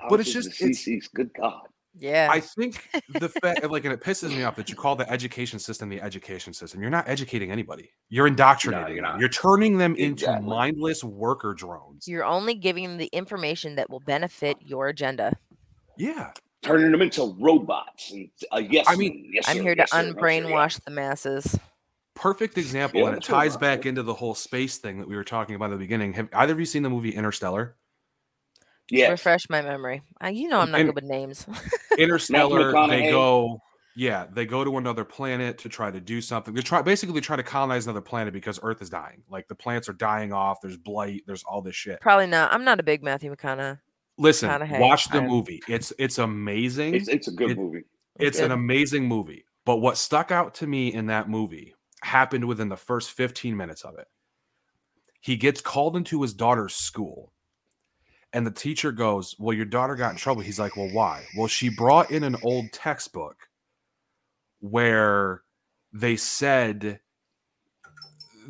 but it's just cc's. Good God. Yeah. I think the fact, like, and it pisses me off that you call the education system. You're not educating anybody. You're indoctrinating them. You're turning them into mindless worker drones. You're only giving them the information that will benefit your agenda. Yeah. Turning them into robots. I'm here to unbrainwash the masses. Perfect example. Yeah, and it ties back into the whole space thing that we were talking about at the beginning. Have either of you seen the movie Interstellar? Yeah, refresh my memory. I'm not good with names. Interstellar, they go. Yeah, they go to another planet to try to do something. They basically try to colonize another planet because Earth is dying. Like, the plants are dying off. There's blight. There's all this shit. Probably not. I'm not a big Matthew McConaughey. Listen, watch the movie. It's amazing. It's a good movie. It's an amazing movie. But what stuck out to me in that movie happened within the first 15 minutes of it. He gets called into his daughter's school. And the teacher goes, well, your daughter got in trouble. He's like, well, why? Well, she brought in an old textbook where they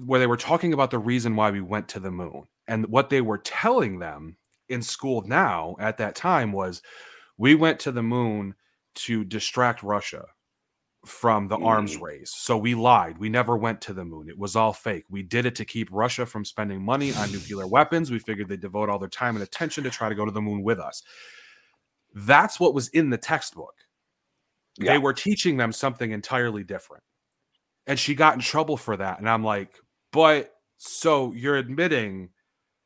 were talking about the reason why we went to the moon. And what they were telling them in school now at that time was, we went to the moon to distract Russia from the arms race. So we lied. We never went to the moon. It was all fake. We did it to keep Russia from spending money on nuclear weapons. We figured they'd devote all their time and attention to try to go to the moon with us. That's what was in the textbook. Yeah. They were teaching them something entirely different. And she got in trouble for that. And I'm like, but so you're admitting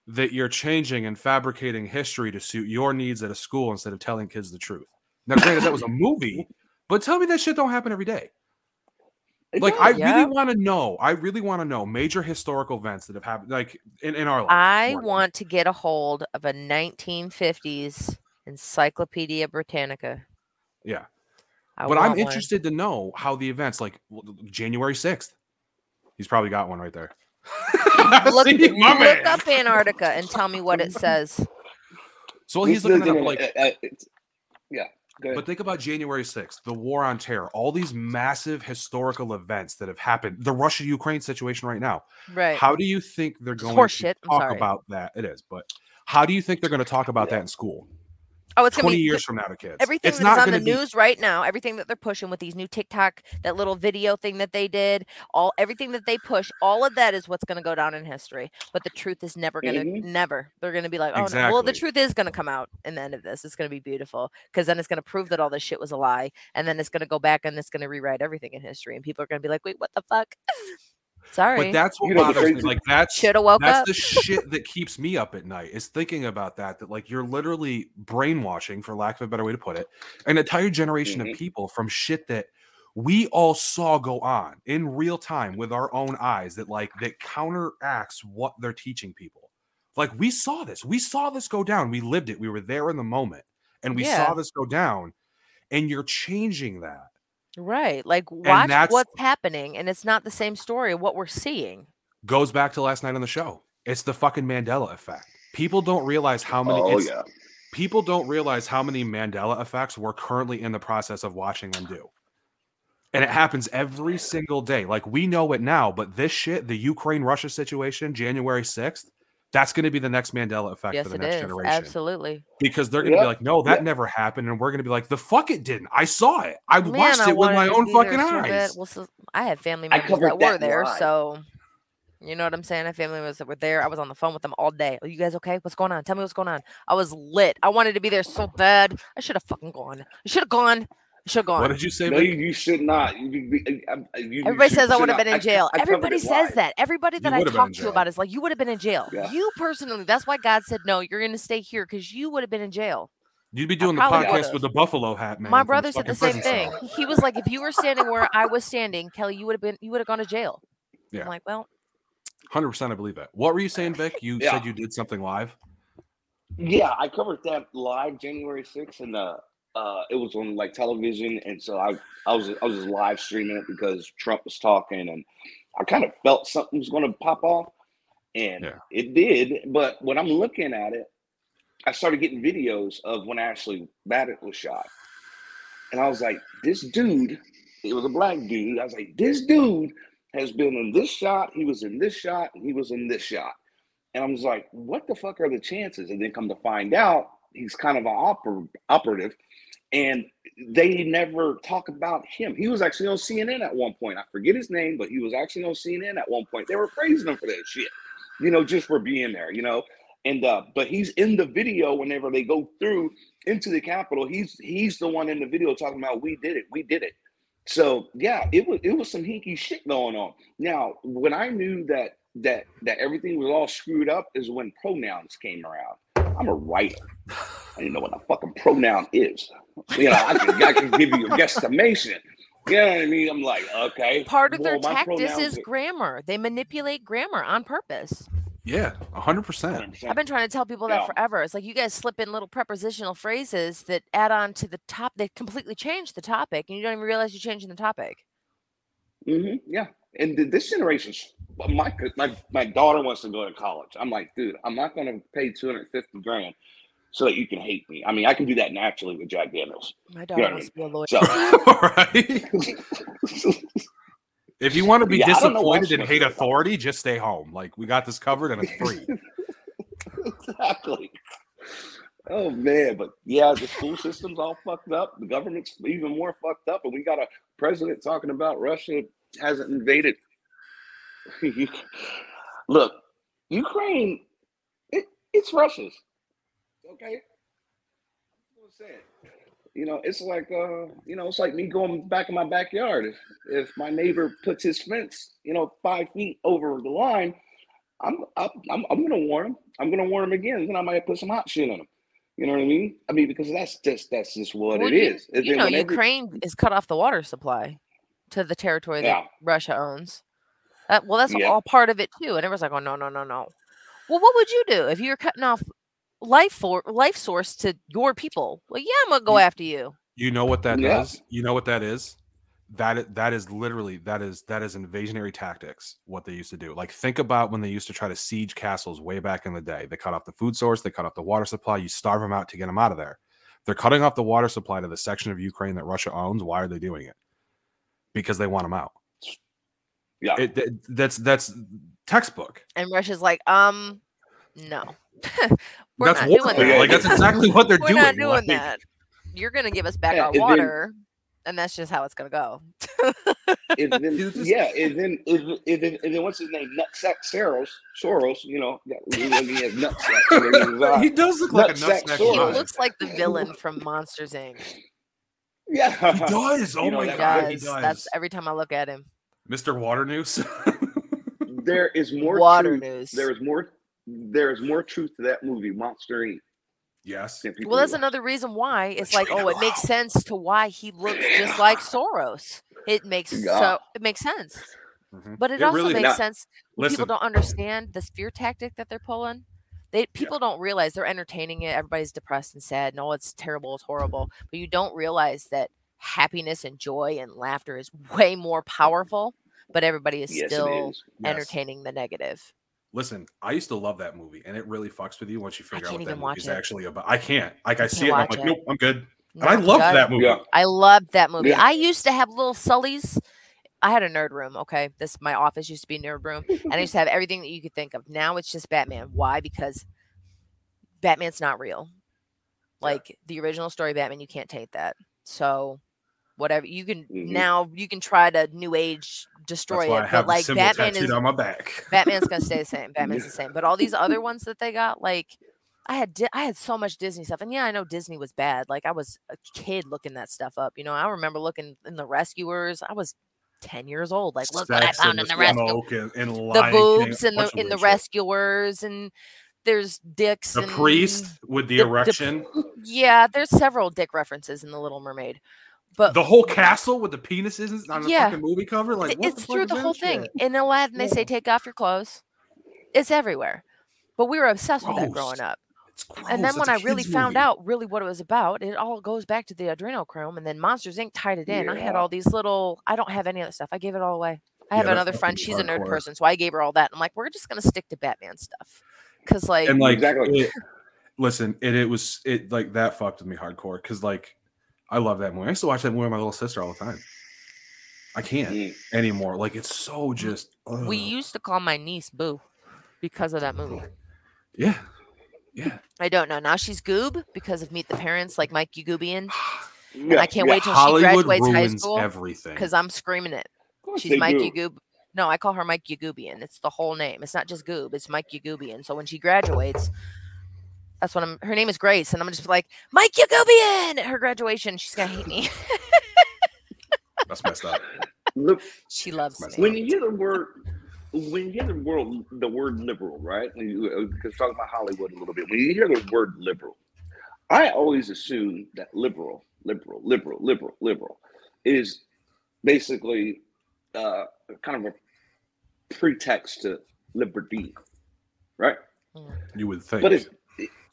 that you're changing and fabricating history to suit your needs at a school instead of telling kids the truth. Now, granted, that was a movie. But tell me that shit don't happen every day. I really want to know major historical events that have happened, like in our life. I want to get a hold of a 1950s Encyclopedia Britannica. Yeah. I'm interested to know how the events, like January 6th. He's probably got one right there. Look up Antarctica and tell me what it says. So he's looking up, like... yeah. But think about January 6th, the war on terror, all these massive historical events that have happened, the Russia-Ukraine situation right now. Right. How do you think they're going to talk about that? It is. But how do you think they're going to talk about that in school? Oh, it's 20 years from now to kids. Everything that's on the news right now, everything that they're pushing with these new TikTok, that little video thing that they did, everything that they push, all of that is what's going to go down in history. But the truth is never going to, never. They're going to be like, oh, exactly. No. Well, the truth is going to come out in the end of this. It's going to be beautiful, because then it's going to prove that all this shit was a lie. And then it's going to go back and it's going to rewrite everything in history. And people are going to be like, wait, what the fuck? Sorry. But that's what bothers me. Like, that's the shit that keeps me up at night, is thinking about that, like, you're literally brainwashing, for lack of a better way to put it, an entire generation of people from shit that we all saw go on in real time with our own eyes, that like, that counteracts what they're teaching people. Like, we saw this go down. We lived it. We were there in the moment, and we saw this go down, and you're changing that. Right. Like, watch what's happening, and it's not the same story of what we're seeing. Goes back to last night on the show. It's the fucking Mandela effect. People don't realize how many people don't realize how many Mandela effects we're currently in the process of watching them do. And it happens every single day. Like, we know it now, but this shit, the Ukraine-Russia situation, January 6th, that's going to be the next Mandela effect for the next generation. Absolutely. Because they're going to be like, no, that never happened. And we're going to be like, the fuck it didn't. I saw it. I watched it with my own fucking eyes. Well, so I had family members that were there. So, you know what I'm saying? I had family members that were there. I was on the phone with them all day. Are you guys okay? What's going on? Tell me what's going on. I was lit. I wanted to be there so bad. I should have fucking gone. I should have gone. What did you say? No, you should not. Everybody says I would have been in jail. Everybody says that. Everybody that I talk to about is like, you would have been in jail. Yeah. You personally. That's why God said, no, you're going to stay here, because you would have been in jail. You'd be doing the podcast with the buffalo hat, man. My brother said the same thing. He was like, if you were standing where I was standing, Kelly, you would have gone to jail. Yeah. I'm like, well. 100% I believe that. What were you saying, Vic? You said you did something live? Yeah, I covered that live January 6th and it was on like television, and so I was just live streaming it because Trump was talking, and I kind of felt something was going to pop off, and it did. But when I'm looking at it, I started getting videos of when Ashley Babbitt was shot, and I was like, this dude, it was a black dude. I was like, this dude has been in this shot. He was in this shot. And he was in this shot, and I was like, what the fuck are the chances? And then come to find out, he's kind of an operative. And they never talk about him. He was actually on CNN at one point. I forget his name, but he was actually on CNN at one point. They were praising him for that shit, you know, just for being there, you know. And but he's in the video whenever they go through into the Capitol. He's the one in the video talking about, we did it, we did it. So yeah, it was some hinky shit going on. Now, when I knew that everything was all screwed up is when pronouns came around. I'm a writer. I didn't know what a fucking pronoun is. You know, I can give you a guesstimation. You know what I mean? I'm like, okay. Part of their tactics is grammar. They manipulate grammar on purpose. Yeah, 100%. I've been trying to tell people that forever. It's like, you guys slip in little prepositional phrases that add on to the top. They completely change the topic, and you don't even realize you're changing the topic. Mm-hmm, yeah. And this generation's, my daughter wants to go to college. I'm like, dude, I'm not going to pay $250,000 so that you can hate me. I mean, I can do that naturally with Jack Daniels. My daughter wants to be a lawyer. So, right? If you want to be disappointed and hate authority, just stay home. Like, we got this covered, and it's free. Exactly. Oh man, but yeah, the school system's all fucked up. The government's even more fucked up, and we got a president talking about Russia hasn't invaded. Look, Ukraine, it's Russia's. Okay, that's what I'm saying. You know, it's like it's like me going back in my backyard. If my neighbor puts his fence, 5 feet over the line, I'm gonna warn him. I'm gonna warn him again, and I might put some hot shit on him. You know what I mean? I mean, because that's just what it is. You know, Ukraine is cut off the water supply to the territory that Russia owns. That's all part of it too. And everyone's like, "Oh no." Well, what would you do if you were cutting off life source to your people? Well, yeah, I'm gonna go after you. You know what that is? You know what that is? That is invasionary tactics, what they used to do. Like, think about when they used to try to siege castles way back in the day. They cut off the food source, they cut off the water supply. You starve them out to get them out of there. They're cutting off the water supply to the section of Ukraine that Russia owns. Why are they doing it? Because they want them out. Yeah, that's textbook. And Russia's like, No. We're not doing that. Like, that's exactly what they're doing. We're not doing that. You're going to give us back our water, and that's just how it's going to go. and then what's his name? Nutsack Soros, you know. He has nutsack. He does look like a nutsack. He looks like the villain from Monsters Inc. Yeah. He does. Oh, my God. He does. That's every time I look at him. Mr. Waternoose. There is more Waternoose. There is more truth to that movie, Monster Inc. Yes. Well, that's another reason why it's like, oh, it makes sense to why he looks just like Soros. It makes sense. Mm-hmm. But it also really makes sense. People don't understand the fear tactic that they're pulling. People don't realize they're entertaining it. Everybody's depressed and sad. No, it's terrible. It's horrible. But you don't realize that happiness and joy and laughter is way more powerful. But everybody is entertaining the negative. Listen, I used to love that movie, and it really fucks with you once you figure out what that movie is actually about. I can't. Like, I see it, and I'm like, nope, I'm good. No, and I loved that movie. Yeah. I loved that movie. Yeah. I used to have little Sullies. I had a nerd room, okay? My office used to be a nerd room, and I used to have everything that you could think of. Now it's just Batman. Why? Because Batman's not real. Like, the original story of Batman, you can't take that. So... whatever you can now, you can try to new age destroy it, but like Batman is on my back. Batman's gonna stay the same. Batman's the same, but all these other ones that they got, like I had so much Disney stuff, and I know Disney was bad. Like I was a kid looking that stuff up. I remember looking in The Rescuers. I was 10 years old. Like look what I found in The Rescuers, the boobs in The Rescuers, and there's dicks. The priest with the erection. There's several dick references in The Little Mermaid. But the whole castle with the penises on the fucking movie cover, like what it's through the whole thing. In Aladdin, they say take off your clothes. It's everywhere. But we were obsessed with that growing up. And then when I really found out really what it was about, it all goes back to the adrenochrome, and then Monsters Inc. tied it in. Yeah. I had all these little. I don't have any of that stuff. I gave it all away. I have another friend. She's a nerd person, so I gave her all that. I'm like, we're just gonna stick to Batman stuff, because like, and like exactly. Listen, it was like that fucked with me hardcore, because like. I love that movie. I used to watch that movie with my little sister all the time. I can't anymore. Like, it's so just... Ugh. We used to call my niece Boo because of that movie. Yeah. Yeah. I don't know. Now she's Goob because of Meet the Parents, like Mike Yagubian. Yeah. And I can't wait till Hollywood she graduates high school. Everything. Because I'm screaming it. She's Mike Yagub. No, I call her Mike Yagubian. It's the whole name. It's not just Goob. It's Mike Yagubian. So when she graduates... That's what her name is Grace, and I'm just like Mike Yagubian at her graduation. She's gonna hate me. That's messed up. Look, she loves me. When you hear the word liberal, right? Because talking about Hollywood a little bit, when you hear the word liberal, I always assume that liberal is basically kind of a pretext to liberty, right? You would think, but it's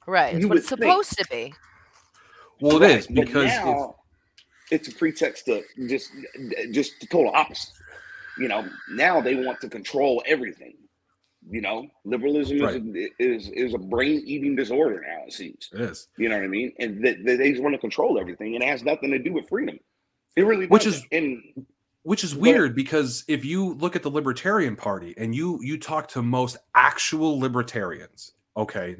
right, it's what it's supposed to be. Well, it is, because now it's a pretext to just the total opposite. Now they want to control everything. Liberalism is a brain-eating disorder now, it seems. It is. You know what I mean? And they just want to control everything, and it has nothing to do with freedom. It really doesn't. Which is weird, because if you look at the Libertarian Party and you talk to most actual libertarians. Okay,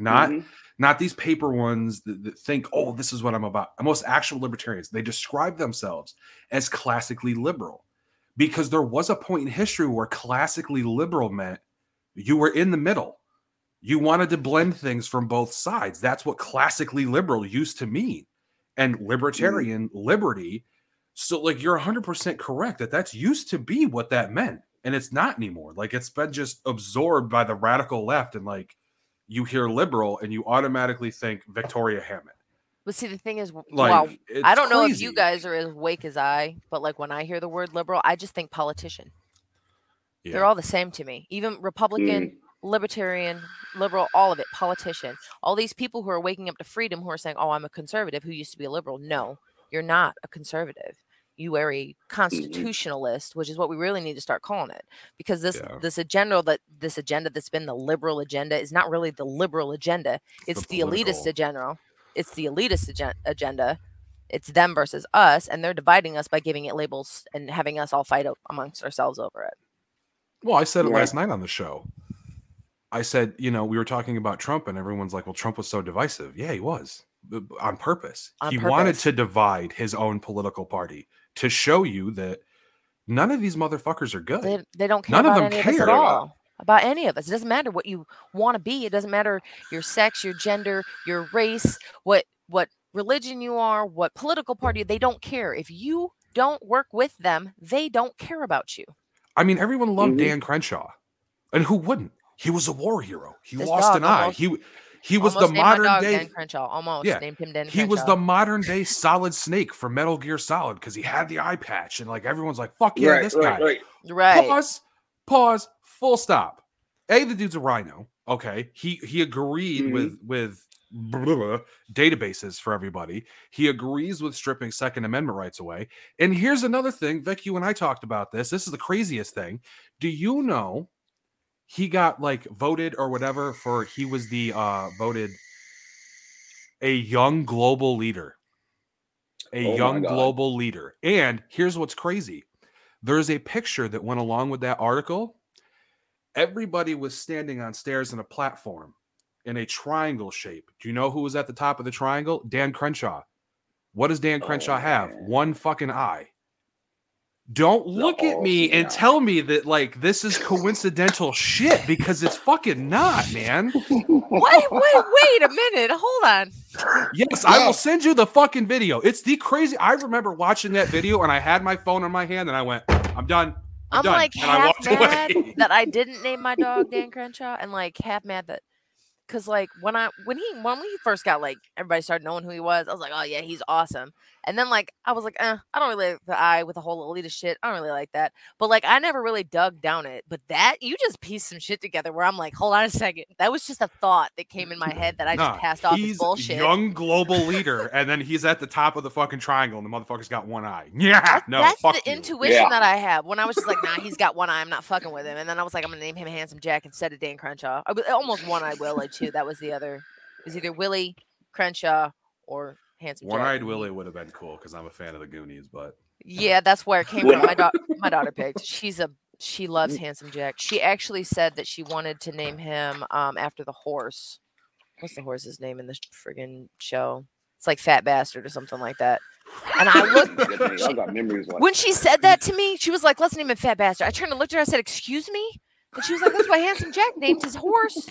not these paper ones that think, oh, this is what I'm about. Most actual libertarians, they describe themselves as classically liberal, because there was a point in history where classically liberal meant you were in the middle. You wanted to blend things from both sides. That's what classically liberal used to mean. And libertarian, liberty. So like you're 100% correct that's used to be what that meant. And it's not anymore. Like it's been just absorbed by the radical left, and like, you hear liberal and you automatically think Victoria Hammond. But see, the thing is, like, wow, I don't know if you guys are as awake as I, but like when I hear the word liberal, I just think politician. Yeah. They're all the same to me. Even Republican, Libertarian, liberal, all of it, politician. All these people who are waking up to freedom who are saying, oh, I'm a conservative who used to be a liberal. No, you're not a conservative. You are a constitutionalist, which is what we really need to start calling it, because this agenda that's been the liberal agenda is not really the liberal agenda. It's the elitist agenda. It's them versus us, and they're dividing us by giving it labels and having us all fight amongst ourselves over it. Well, I said it last night on the show. I said, you know, we were talking about Trump and everyone's like, well, Trump was so divisive. Yeah, he was on purpose. He wanted to divide his own political party to show you that none of these motherfuckers are good. They don't care. None about of them care at all about any of us. It doesn't matter what you want to be. It doesn't matter your sex, your gender, your race, what religion you are, what political party. They don't care. If you don't work with them, they don't care about you. I mean, everyone loved Dan Crenshaw, and who wouldn't? He was a war hero. He this lost dog, an almost, eye. He was the modern dog, day Dan Crenshaw. Almost yeah. named him Dan Crenshaw. He was the modern day Solid Snake from Metal Gear Solid because he had the eye patch and like everyone's like, "Fuck yeah, right, this right, guy." Right. Right. Pause. Full stop. A, the dude's a rhino. Okay, he agreed with databases for everybody. He agrees with stripping Second Amendment rights away. And here's another thing, Vic, you and I talked about this. This is the craziest thing. Do you know he got like voted or whatever for he was the voted a young global leader. Global leader. And here's what's crazy. There's a picture that went along with that article. Everybody was standing on stairs in a platform in a triangle shape. Do you know who was at the top of the triangle? Dan Crenshaw. What does Dan Crenshaw have? One fucking eye. Don't look at me and tell me that like this is coincidental shit, because it's fucking not, man. Wait a minute. Hold on. Yes, I will send you the fucking video. It's the crazy. I remember watching that video and I had my phone in my hand and I went, I'm done. I'm done. Like and half mad that I didn't name my dog Dan Crenshaw and like half mad that because like when he first got like everybody started knowing who he was, I was like, oh yeah, he's awesome. And then like I was like, I don't really like the eye with the whole elitist shit. I don't really like that. But like I never really dug down it. But that you just pieced some shit together where I'm like, hold on a second. That was just a thought that came in my head that I just passed off as bullshit. Young global leader, and then he's at the top of the fucking triangle, and the motherfucker's got one eye. Yeah, that's fuck the intuition that I have when I was just like, nah, he's got one eye. I'm not fucking with him. And then I was like, I'm gonna name him Handsome Jack instead of Dan Crenshaw. I was almost one eye Willie too. That was the other. It was either Willie Crenshaw or Handsome Jack. One-eyed Willie would have been cool because I'm a fan of the Goonies, but yeah, that's where it came from. My daughter picked. She loves Handsome Jack. She actually said that she wanted to name him after the horse. What's the horse's name in this friggin' show? It's like Fat Bastard or something like that. And I looked. I got memories. When she said that to me, she was like, "Let's name him Fat Bastard." I turned and looked at her. I said, "Excuse me," and she was like, "That's why Handsome Jack named his horse."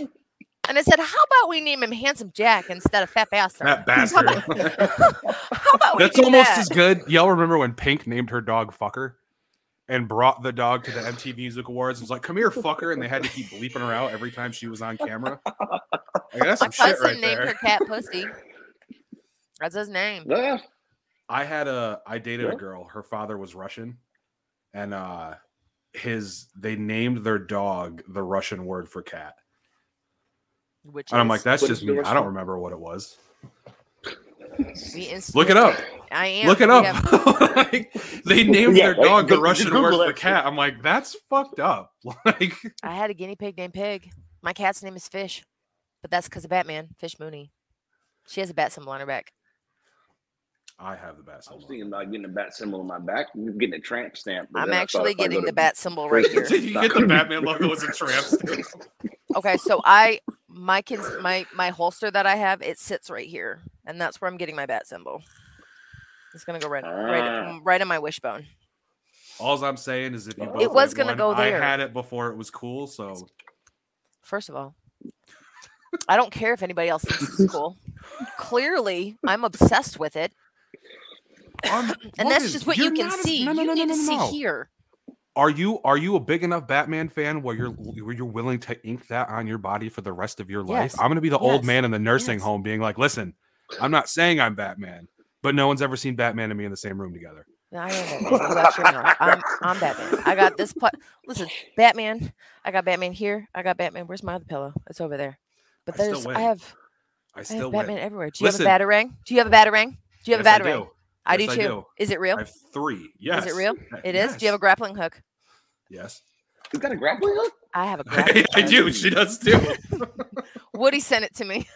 And I said, how about we name him Handsome Jack instead of Fat Bastard? Fat Bastard. How about we That's almost that? As good. Y'all remember when Pink named her dog Fucker and brought the dog to the MTV Music Awards and was like, come here, Fucker. And they had to keep bleeping her out every time she was on camera. Like, that's some shit right named there. Her cat Pussy. That's his name. Yeah. I dated a girl. Her father was Russian. And they named their dog the Russian word for cat. Which and I'm like, that's just me. I don't remember what it was. Look it up. I am. Look it up. Like, they named their dog the Russian word for cat. I'm like, that's fucked up. Like, I had a guinea pig named Pig. My cat's name is Fish, but that's because of Batman, Fish Mooney. She has a bat symbol on her back. I have the bat symbol. I was thinking about getting a bat symbol on my back. You're getting a tramp stamp. I'm actually getting the bat symbol right here. Did you get the Batman logo as a tramp stamp? Okay, so my holster that I have, it sits right here, and that's where I'm getting my bat symbol. It's gonna go right in my wishbone. All I'm saying is, if you both it was gonna one, go there. I had it before it was cool. So, first of all, I don't care if anybody else thinks it's cool. Clearly, I'm obsessed with it, and that's just what you can see. You need to see here. Are you a big enough Batman fan where you're willing to ink that on your body for the rest of your life? Yes. I'm going to be the old man in the nursing home being like, listen, I'm not saying I'm Batman, but no one's ever seen Batman and me in the same room together. I am Batman. I'm Batman. I got this. Listen, Batman. I got Batman here. I got Batman. Where's my other pillow? It's over there. But I have Batman everywhere. Do you have a Batarang? Do you have a Batarang? I do too. Is it real? I have three. Yes. Is it real? It is. Yes. Do you have a grappling hook? Yes. You got a grappling hook? I have a grappling hook. I do. She does too. Woody sent it to me.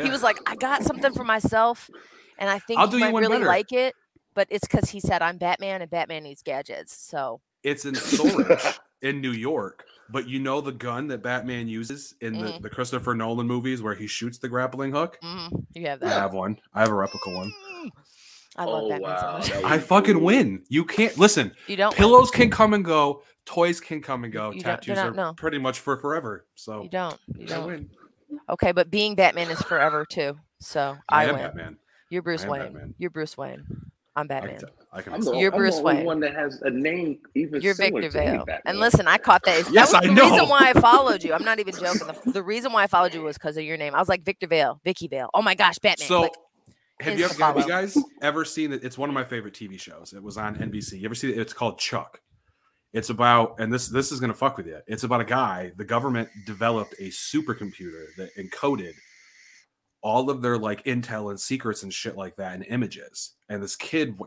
He was like, I got something for myself, and I think you might really like it, but it's because he said I'm Batman, and Batman needs gadgets. So It's in Soros in New York. But you know the gun that Batman uses in the Christopher Nolan movies where he shoots the grappling hook? Mm-hmm. You have that. I have one. I have a replica one. I love Batman so much. I fucking win. You can't. Listen, you don't pillows win. Can come and go. Toys can come and go. You tattoos are pretty much for forever. So You don't win. Okay, but being Batman is forever too. So I win. Batman. You're Bruce Wayne. Batman. You're Bruce Wane. I'm Batman. You're Bruce Wayne. I'm the one that has a name even. You're Victor Vail. And listen, I caught that. Yes, that was the reason why I followed you. I'm not even joking. The reason why I followed you was because of your name. I was like Victor Vail, Vicky Vail. Oh my gosh, Batman. So, like, have you guys ever seen it? It's one of my favorite TV shows. It was on NBC. You ever see it? It's called Chuck. It's about, and this is gonna fuck with you. It's about a guy. The government developed a supercomputer that encoded all of their like intel and secrets and shit like that and images, and this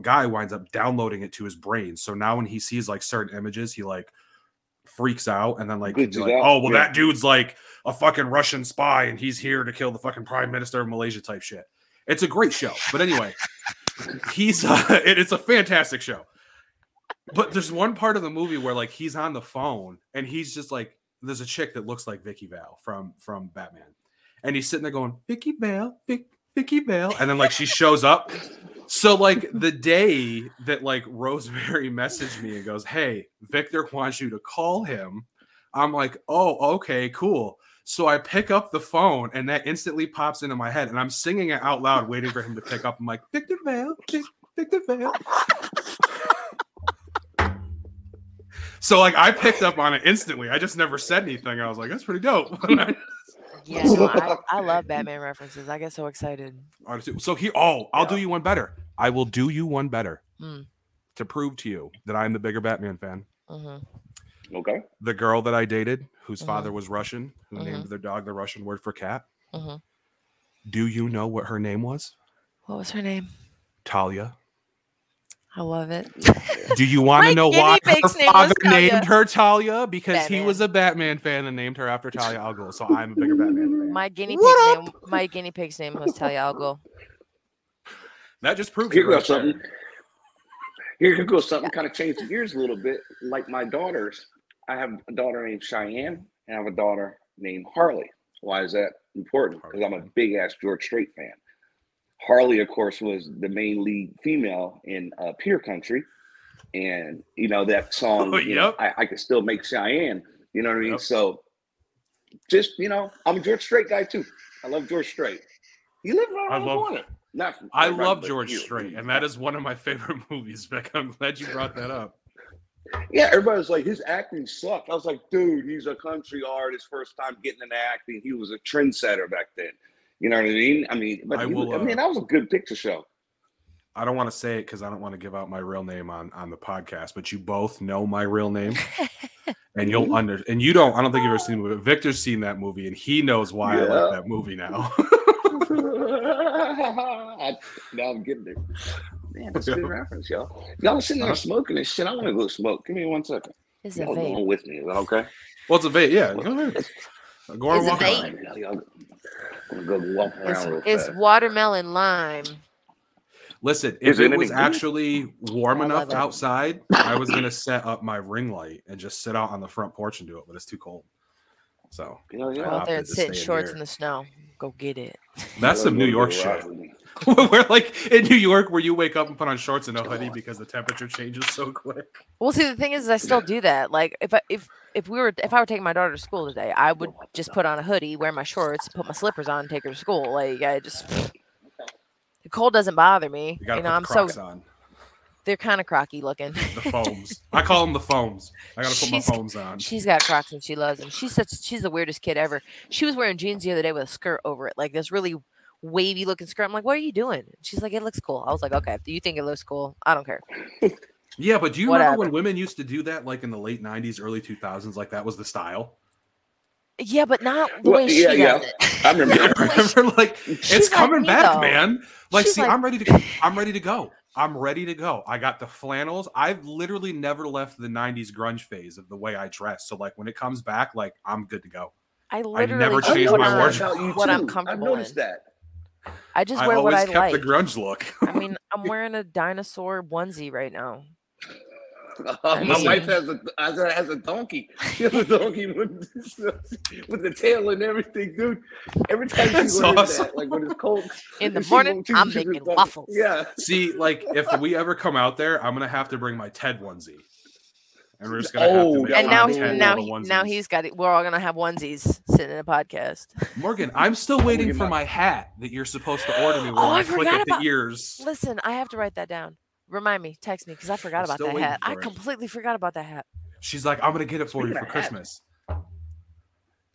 guy winds up downloading it to his brain. So now when he sees like certain images, he like freaks out and then like, that dude's like a fucking Russian spy and he's here to kill the fucking prime minister of Malaysia type shit. It's a great show, but anyway, it's a fantastic show. But there's one part of the movie where like he's on the phone and he's just like, there's a chick that looks like Vicky Vale from Batman. And he's sitting there going, Vicky Vale, Vicky Vale. And then, like, she shows up. So, like, the day that, like, Rosemary messaged me and goes, hey, Victor wants you to call him. I'm like, oh, okay, cool. So I pick up the phone, and that instantly pops into my head. And I'm singing it out loud, waiting for him to pick up. I'm like, Victor Vale, Victor Vale. So, like, I picked up on it instantly. I just never said anything. I was like, that's pretty dope. Yeah, no, I love Batman references. I get so excited. So I'll do you one better. I will do you one better to prove to you that I'm the bigger Batman fan. Mm-hmm. Okay. The girl that I dated, whose father was Russian, who named their dog the Russian word for cat. Mm-hmm. Do you know what her name was? What was her name? Talia. I love it. Do you want to know why her father named her Talia? Because he was a Batman fan and named her after Talia Algol. So I'm a bigger Batman fan. My guinea pig's name was Talia Algol. That just proves here goes something. Kind of change the gears a little bit. Like my daughters, I have a daughter named Cheyenne and I have a daughter named Harley. Why is that important? Because I'm a big ass George Strait fan. Harley, of course, was the main lead female in Peer Country. And, you know, that song, I could still make Cheyenne. You know what I mean? Yep. So just, you know, I'm a George Strait guy, too. I love George Strait. You live right around the corner. I love George Strait. And that is one of my favorite movies, Vic. I'm glad you brought that up. Yeah, everybody was like, his acting sucked. I was like, dude, he's a country artist, first time getting into acting. He was a trendsetter back then. You know what I mean? That was a good picture show. I don't want to say it because I don't want to give out my real name on the podcast, but you both know my real name, and you'll I don't think you've ever seen the movie, but Victor's seen that movie, and he knows why I like that movie now. Now I'm getting there. Man, that's a good reference, y'all. Y'all sitting there smoking this shit. I want to go smoke. Give me 1 second. It's a vape. With me, is that okay? Well, it's a vape. Yeah, go ahead. Go and walk around. It's watermelon lime. Listen, if it was actually warm enough outside, I was going to set up my ring light and just sit out on the front porch and do it, but it's too cold. So go out there and sit in shorts in the snow. Go get it. That's some New York shit. We're like in New York where you wake up and put on shorts and a hoodie because the temperature changes so quick. Well, see, the thing is I still do that. Like if I were taking my daughter to school today, I would just put on a hoodie, wear my shorts, put my slippers on, and take her to school. Like I just, the cold doesn't bother me. You know, I'm Crocs on. They're kind of crocky looking. The foams. I call them the foams. I gotta put my foams on. She's got Crocs and she loves them. She's the weirdest kid ever. She was wearing jeans the other day with a skirt over it, like this really wavy looking skirt. I'm like, what are you doing? She's like, it looks cool. I was like, okay, do you think it looks cool? I don't care. Yeah, but do you remember when women used to do that, like in the late 90s, early 2000s? Like that was the style. Yeah, but not the way she does it. I remember like it's coming back, man. Like, see, I'm ready to go. I got the flannels. I've literally never left the 90s grunge phase of the way I dress. So like when it comes back, like I'm good to go. I never changed my wardrobe. What I'm comfortable in. I've noticed that. I just wear what I like. I always kept the grunge look. I mean, I'm wearing a dinosaur onesie right now. My wife has a donkey. She has a donkey with the tail and everything, dude. Every time she learns that, like when it's cold in the morning, I'm making waffles. Yeah. See, like if we ever come out there, I'm gonna have to bring my Ted onesie, and we're just gonna have to. And now he's got it. We're all gonna have onesies sitting in a podcast. Morgan, I'm still waiting for my hat that you're supposed to order me. Where I click at the ears. Listen, I have to write that down. Remind me, text me, because I forgot about that hat. I completely forgot about that hat. She's like, I'm going to get it for you for Christmas.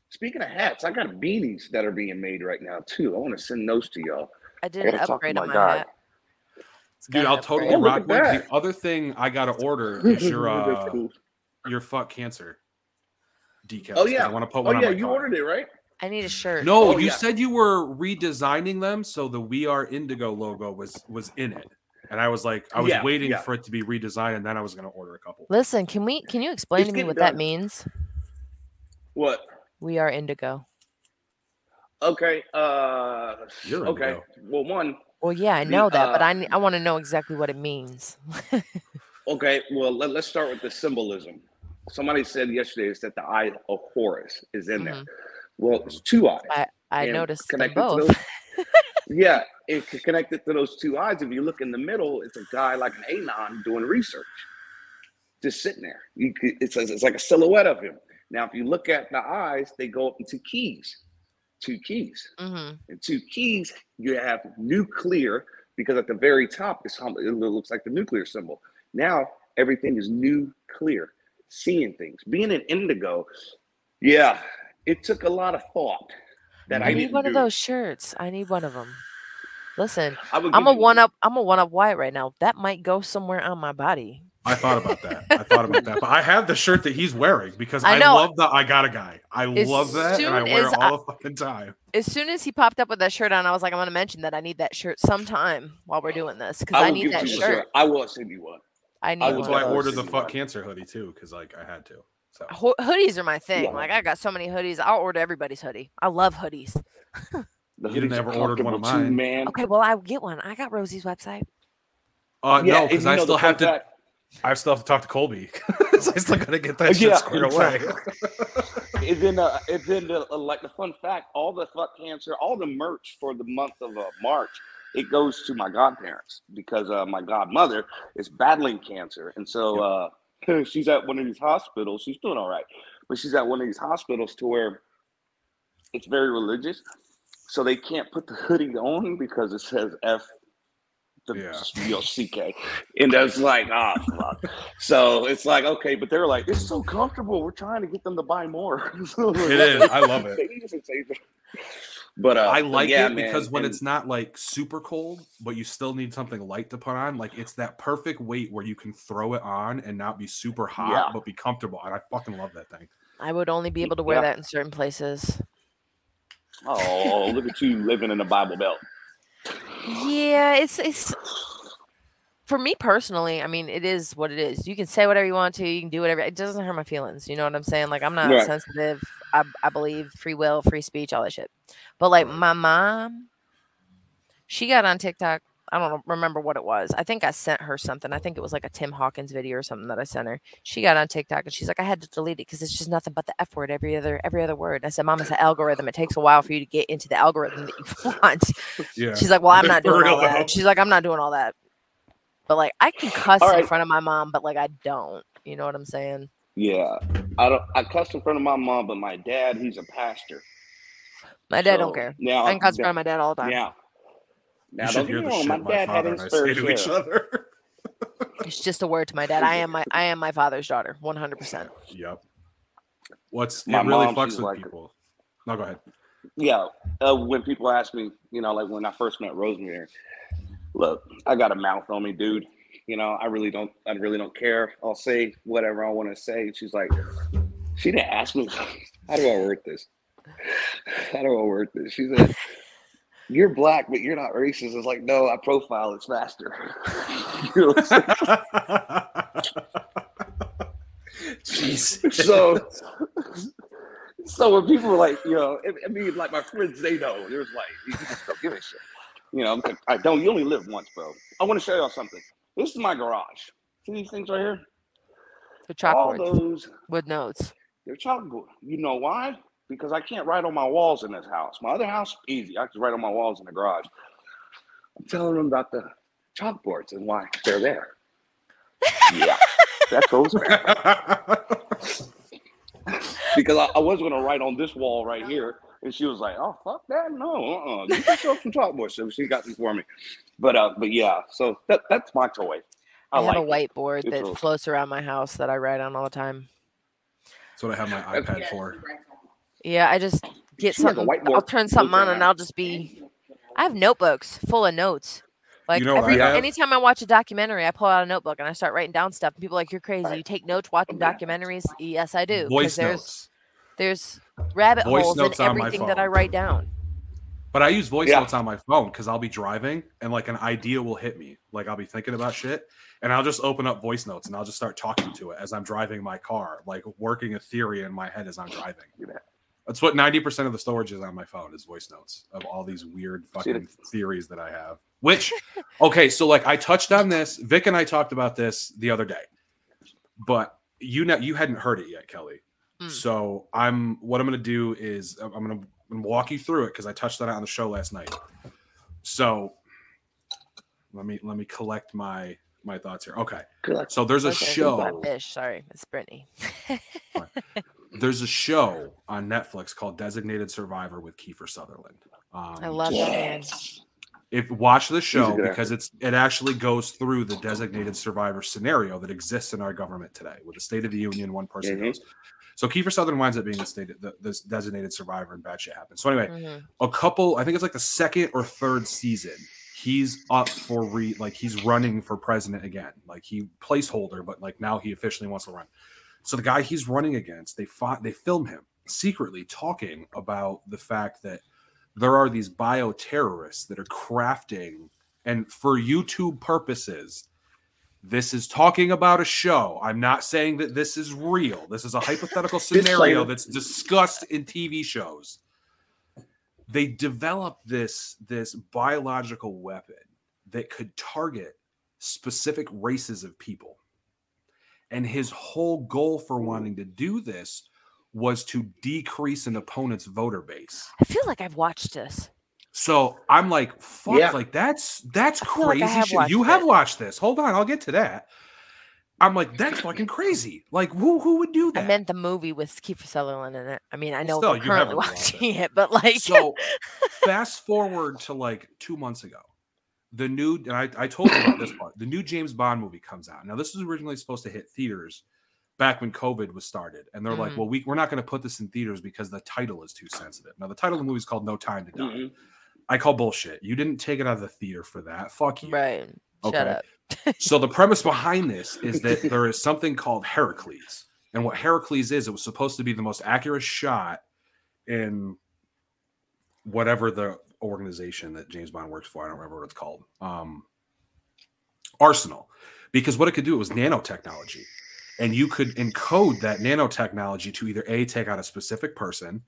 Speaking of hats, I got beanies that are being made right now, too. I want to send those to y'all. I didn't upgrade on my hat. Dude, I'll totally rock with the other thing I got to order is your fuck cancer decals. Oh, yeah. I want to put one on my car. You ordered it, right? I need a shirt. No, you said you were redesigning them, so the We Are Indigo logo was in it. And I was like, I was waiting for it to be redesigned, and then I was going to order a couple. Listen, can you explain to me what that means? What? We are indigo. Okay. You're okay. Indigo. Well, I know that, but I want to know exactly what it means. Okay. Well, let's start with the symbolism. Somebody said yesterday is that the eye of Horus is in there. Well, it's two eyes. I noticed them both. Yeah, it connected to those two eyes. If you look in the middle, it's a guy like an Anon doing research, just sitting there. It's like a silhouette of him. Now, if you look at the eyes, they go up into keys, two keys. Mm-hmm. And two keys, you have nuclear, because at the very top, it looks like the nuclear symbol. Now, everything is nuclear, seeing things. Being an indigo, it took a lot of thought. I need one of those shirts. I need one of them. Listen, I'm a one up white right now. That might go somewhere on my body. I thought about that. But I have the shirt that he's wearing because I love the I Got a Guy. I love that, and I wear it all the fucking time. As soon as he popped up with that shirt on, I was like, I'm going to mention that I need that shirt sometime while we're doing this because I need that shirt. I will send you one. I need one. I ordered the fuck cancer hoodie too because like I had to. So. Hoodies are my thing. Yeah. Like I got so many hoodies. I'll order everybody's hoodie. I love hoodies. You never ordered one of mine, man. Okay, well I will get one. I got Rosie's website. No, because I still have to. I still have to talk to Colby. So I still gotta get that shit squared away. Like the fun fact, all the fuck cancer, all the merch for the month of March. It goes to my godparents because my godmother is battling cancer, and so. Yep. She's at one of these hospitals. She's doing all right, but she's at one of these hospitals to where it's very religious, so they can't put the hoodie on because it says F the CK, and that's like fuck. So it's like okay, but they're like it's so comfortable. We're trying to get them to buy more. It is. I love it. But I like it because when it's not like super cold, but you still need something light to put on, like it's that perfect weight where you can throw it on and not be super hot, but be comfortable. And I fucking love that thing. I would only be able to wear that in certain places. Oh, look at you living in a Bible Belt. Yeah, it's for me personally. I mean, it is what it is. You can say whatever you want to. You can do whatever. It doesn't hurt my feelings. You know what I'm saying? Like I'm not sensitive. I believe free will, free speech, all that shit. But like my mom, she got on TikTok. I don't remember what it was. I think I sent her something. I think it was like a Tim Hawkins video or something that I sent her. She got on TikTok and she's like, I had to delete it because it's just nothing but the F word every other word. And I said, Mom, it's an algorithm. It takes a while for you to get into the algorithm that you want. Yeah. She's like, well, I'm not doing all that. She's like, I'm not doing all that. But like I can cuss in front of my mom, but like I don't. You know what I'm saying? Yeah, I cussed in front of my mom, but my dad, he's a pastor. My dad don't care. Now, I can cuss in front of my dad all the time. Yeah. Now don't hear the shit my dad had his fair share. Each other. It's just a word to my dad. I am my father's daughter, 100%. Yep. It really fucks with people. No, go ahead. Yeah, when people ask me, you know, like when I first met Rosemary, look, I got a mouth on me, dude. You know, I really don't care. I'll say whatever I want to say. She's like, she didn't ask me, how do I word this? She said, you're black, but you're not racist. It's like, no, I profile. It's faster. You know what I'm saying? Jeez. So when people were like, you know, I mean, like my friends, they know. There's like, you just don't give a shit. You know, you only live once, bro. I want to show y'all something. This is my garage. See these things right here? The chalkboard. All those with notes. They're chalkboard. You know why? Because I can't write on my walls in this house. My other house, easy. I can write on my walls in the garage. I'm telling them about the chalkboards and why they're there. Yeah, that's those. Because I was going to write on this wall right here. And she was like, oh, fuck that. No, you can show some chalkboard. So she got this for me. But yeah, so that's my toy. I have like a whiteboard that floats around my house that I write on all the time. That's what I have my iPad for. Yeah, I just get something. I'll turn something on and I'll just be. I have notebooks full of notes. Like, you know, anytime I watch a documentary, I pull out a notebook and I start writing down stuff. And people are like, you're crazy. You take notes watching documentaries? Yes, I do. Voice notes. There's rabbit holes in everything that I write down. But I use voice notes on my phone because I'll be driving and like an idea will hit me. Like I'll be thinking about shit and I'll just open up voice notes and I'll just start talking to it as I'm driving my car, like working a theory in my head as I'm driving. That's what 90% of the storage is on my phone is voice notes of all these weird fucking theories that I have. Which, okay, so like I touched on this. Vic and I talked about this the other day, but you know you hadn't heard it yet, Kelly. So what I'm going to do is I'm going to walk you through it because I touched on it on the show last night. So let me collect my thoughts here. Okay. So there's a show. Sorry, it's Brittany. There's a show on Netflix called Designated Survivor with Kiefer Sutherland. I love that man. If watch the show because it actually goes through the designated survivor scenario that exists in our government today with the State of the Union, one person goes. So Kiefer Sutherland winds up being the designated survivor and bad shit happens. So anyway, a couple, I think it's like the second or third season, he's up for he's running for president again. Like he placeholder, but like now he officially wants to run. So the guy he's running against, they film him secretly talking about the fact that there are these bioterrorists that are crafting, and for YouTube purposes, this is talking about a show. I'm not saying that this is real. This is a hypothetical scenario that's discussed in TV shows. They developed this biological weapon that could target specific races of people. And his whole goal for wanting to do this was to decrease an opponent's voter base. I feel like I've watched this. So I'm like, fuck, like that's crazy like shit. You have watched this. Hold on, I'll get to that. I'm like, that's fucking crazy. Like, who would do that? I meant the movie with Kiefer Sutherland in it. I mean, I know I'm currently watching it, but like. So fast forward to like 2 months ago, the new, and I told you about this part, the new James Bond movie comes out. Now this was originally supposed to hit theaters back when COVID was started. And they're like, well, we're not going to put this in theaters because the title is too sensitive. Now the title of the movie is called No Time to Die. I call bullshit. You didn't take it out of the theater for that. Fuck you. Right. Okay. Shut up. So the premise behind this is that there is something called Heracles. And what Heracles is, it was supposed to be the most accurate shot in whatever the organization that James Bond works for. I don't remember what it's called. Arsenal. Because what it could do, it was nanotechnology. And you could encode that nanotechnology to either A, take out a specific person,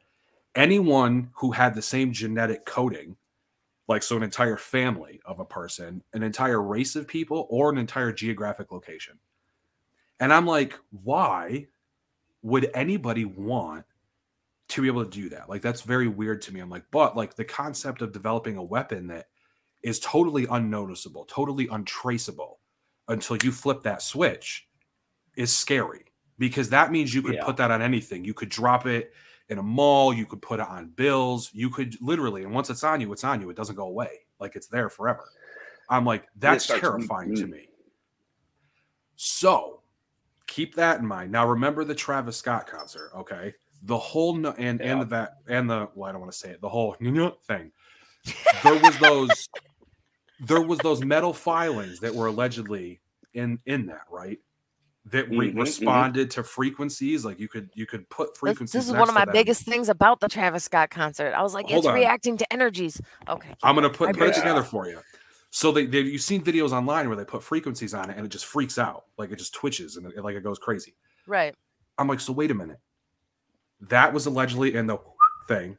anyone who had the same genetic coding, like so an entire family of a person, an entire race of people, or an entire geographic location. And I'm like, why would anybody want to be able to do that? Like, that's very weird to me. I'm like, but like the concept of developing a weapon that is totally unnoticeable, totally untraceable until you flip that switch is scary because that means you could put that on anything. You could drop it in a mall, you could put it on bills, you could literally, and once it's on you, it's on you. It doesn't go away. Like it's there forever. I'm like, that's terrifying to me. So keep that in mind. Now remember the Travis Scott concert, okay? The whole I don't want to say it. The whole thing. There was those metal filings that were allegedly in that, right? That responded to frequencies, like you could put frequencies. This is one of my biggest things about the Travis Scott concert. I was like, it's reacting to energies. Okay, I'm gonna put it together for you. So they you've seen videos online where they put frequencies on it and it just freaks out, like it just twitches and it, like it goes crazy. Right. I'm like, so wait a minute. That was allegedly in the thing.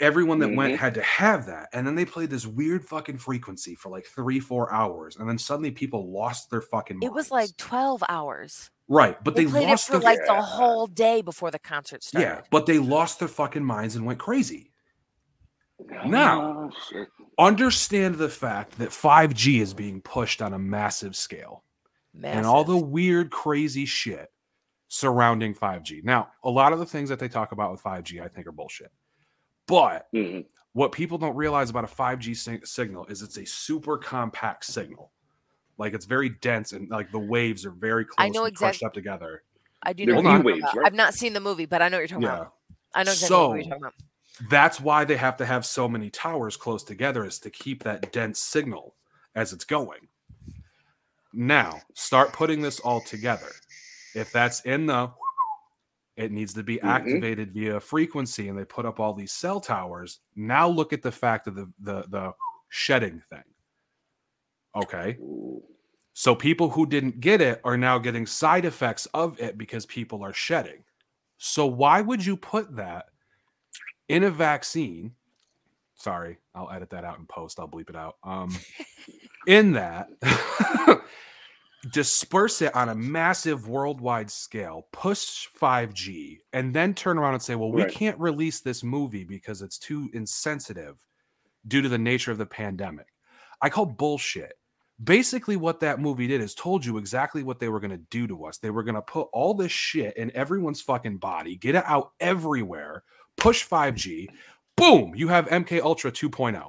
Everyone that went had to have that, and then they played this weird fucking frequency for like 3-4 hours, and then suddenly people lost their fucking minds. It was like 12 hours. Right, but they lost it for the whole day before the concert started. Yeah, but they lost their fucking minds and went crazy. Now, understand the fact that 5G is being pushed on a massive scale. Massive. And all the weird, crazy shit surrounding 5G. Now, a lot of the things that they talk about with 5G, I think, are bullshit. But what people don't realize about a 5G signal is it's a super compact signal. Like, it's very dense, and like the waves are very close crushed up together. I do know what waves, right? I've not seen the movie, but I know what you're talking about. I know exactly what you're talking about. That's why they have to have so many towers close together, is to keep that dense signal as it's going. Now, start putting this all together. If that's in the, it needs to be activated via frequency, and they put up all these cell towers. Now look at the fact of the shedding thing. Okay. So people who didn't get it are now getting side effects of it because people are shedding. So why would you put that in a vaccine? Sorry, I'll edit that out in post. I'll bleep it out. In that, disperse it on a massive worldwide scale, push 5G, and then turn around and say, well, we can't release this movie because it's too insensitive due to the nature of the pandemic. I call bullshit. Basically, what that movie did is told you exactly what they were going to do to us. They were going to put all this shit in everyone's fucking body, get it out everywhere, push 5G, boom, you have MK Ultra 2.0.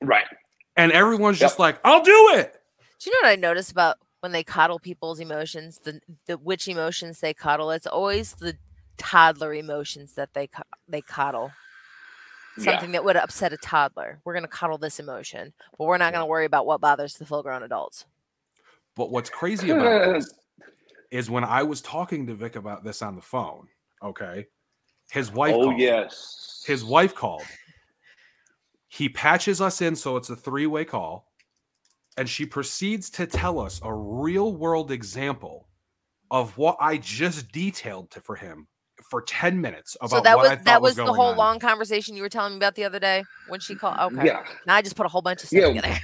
Right. And everyone's just like, I'll do it. Do you know what I notice about when they coddle people's emotions, the which emotions they coddle? It's always the toddler emotions that they coddle. Something that would upset a toddler. We're going to coddle this emotion, but we're not going to worry about what bothers the full-grown adults. But what's crazy about this is when I was talking to Vic about this on the phone, okay, his wife called. His wife called. He patches us in, so it's a three-way call, and she proceeds to tell us a real-world example of what I just detailed for him for 10 minutes about that was the whole long conversation you were telling me about the other day when she called. Okay. Yeah. Now I just put a whole bunch of stuff together.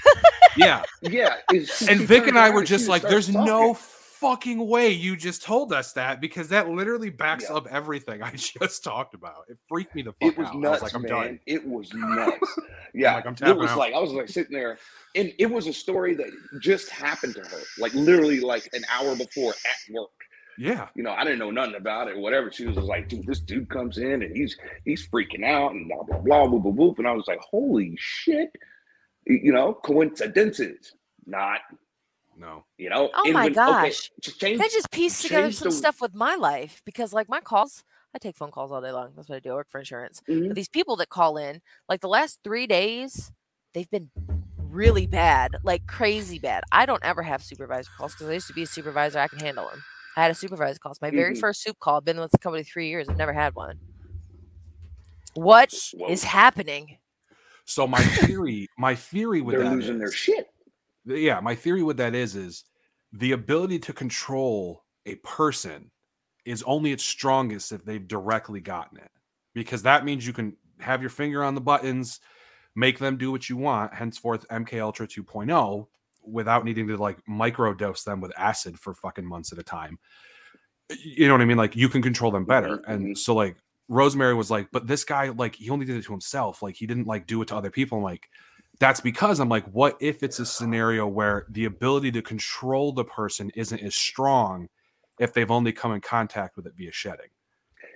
And Vic and I were just like, there's no fucking way you just told us that, because that literally backs up everything I just talked about. It freaked me the fuck out. It was nuts, like, man. It was nuts. Yeah. Like, it was like, I was like sitting there, and it was a story that just happened to her, like literally like an hour before at work. Yeah. You know, I didn't know nothing about it or whatever. She was just like, dude, this dude comes in and he's freaking out and blah, blah, blah, blah, blah, blah. And I was like, holy shit. You know, coincidences. Not. No. You know? Oh, my gosh. That just pieced together some stuff with my life, because, like, my calls, I take phone calls all day long. That's what I do. I work for insurance. But these people that call in, like, the last 3 days, they've been really bad, like crazy bad. I don't ever have supervisor calls because I used to be a supervisor. I can handle them. I had a supervisor call. It's my very first soup call. I've been with the company 3 years. I've never had one. What is happening? So my theory, with they're that losing is, their shit. Yeah, my theory with that is the ability to control a person is only its strongest if they've directly gotten it, because that means you can have your finger on the buttons, make them do what you want. Henceforth, MK Ultra 2.0. without needing to like microdose them with acid for fucking months at a time. You know what I mean? Like, you can control them better. And so like Rosemary was like, but this guy, like, he only did it to himself. Like, he didn't like do it to other people. I'm like, that's because I'm like, what if it's a scenario where the ability to control the person isn't as strong if they've only come in contact with it via shedding?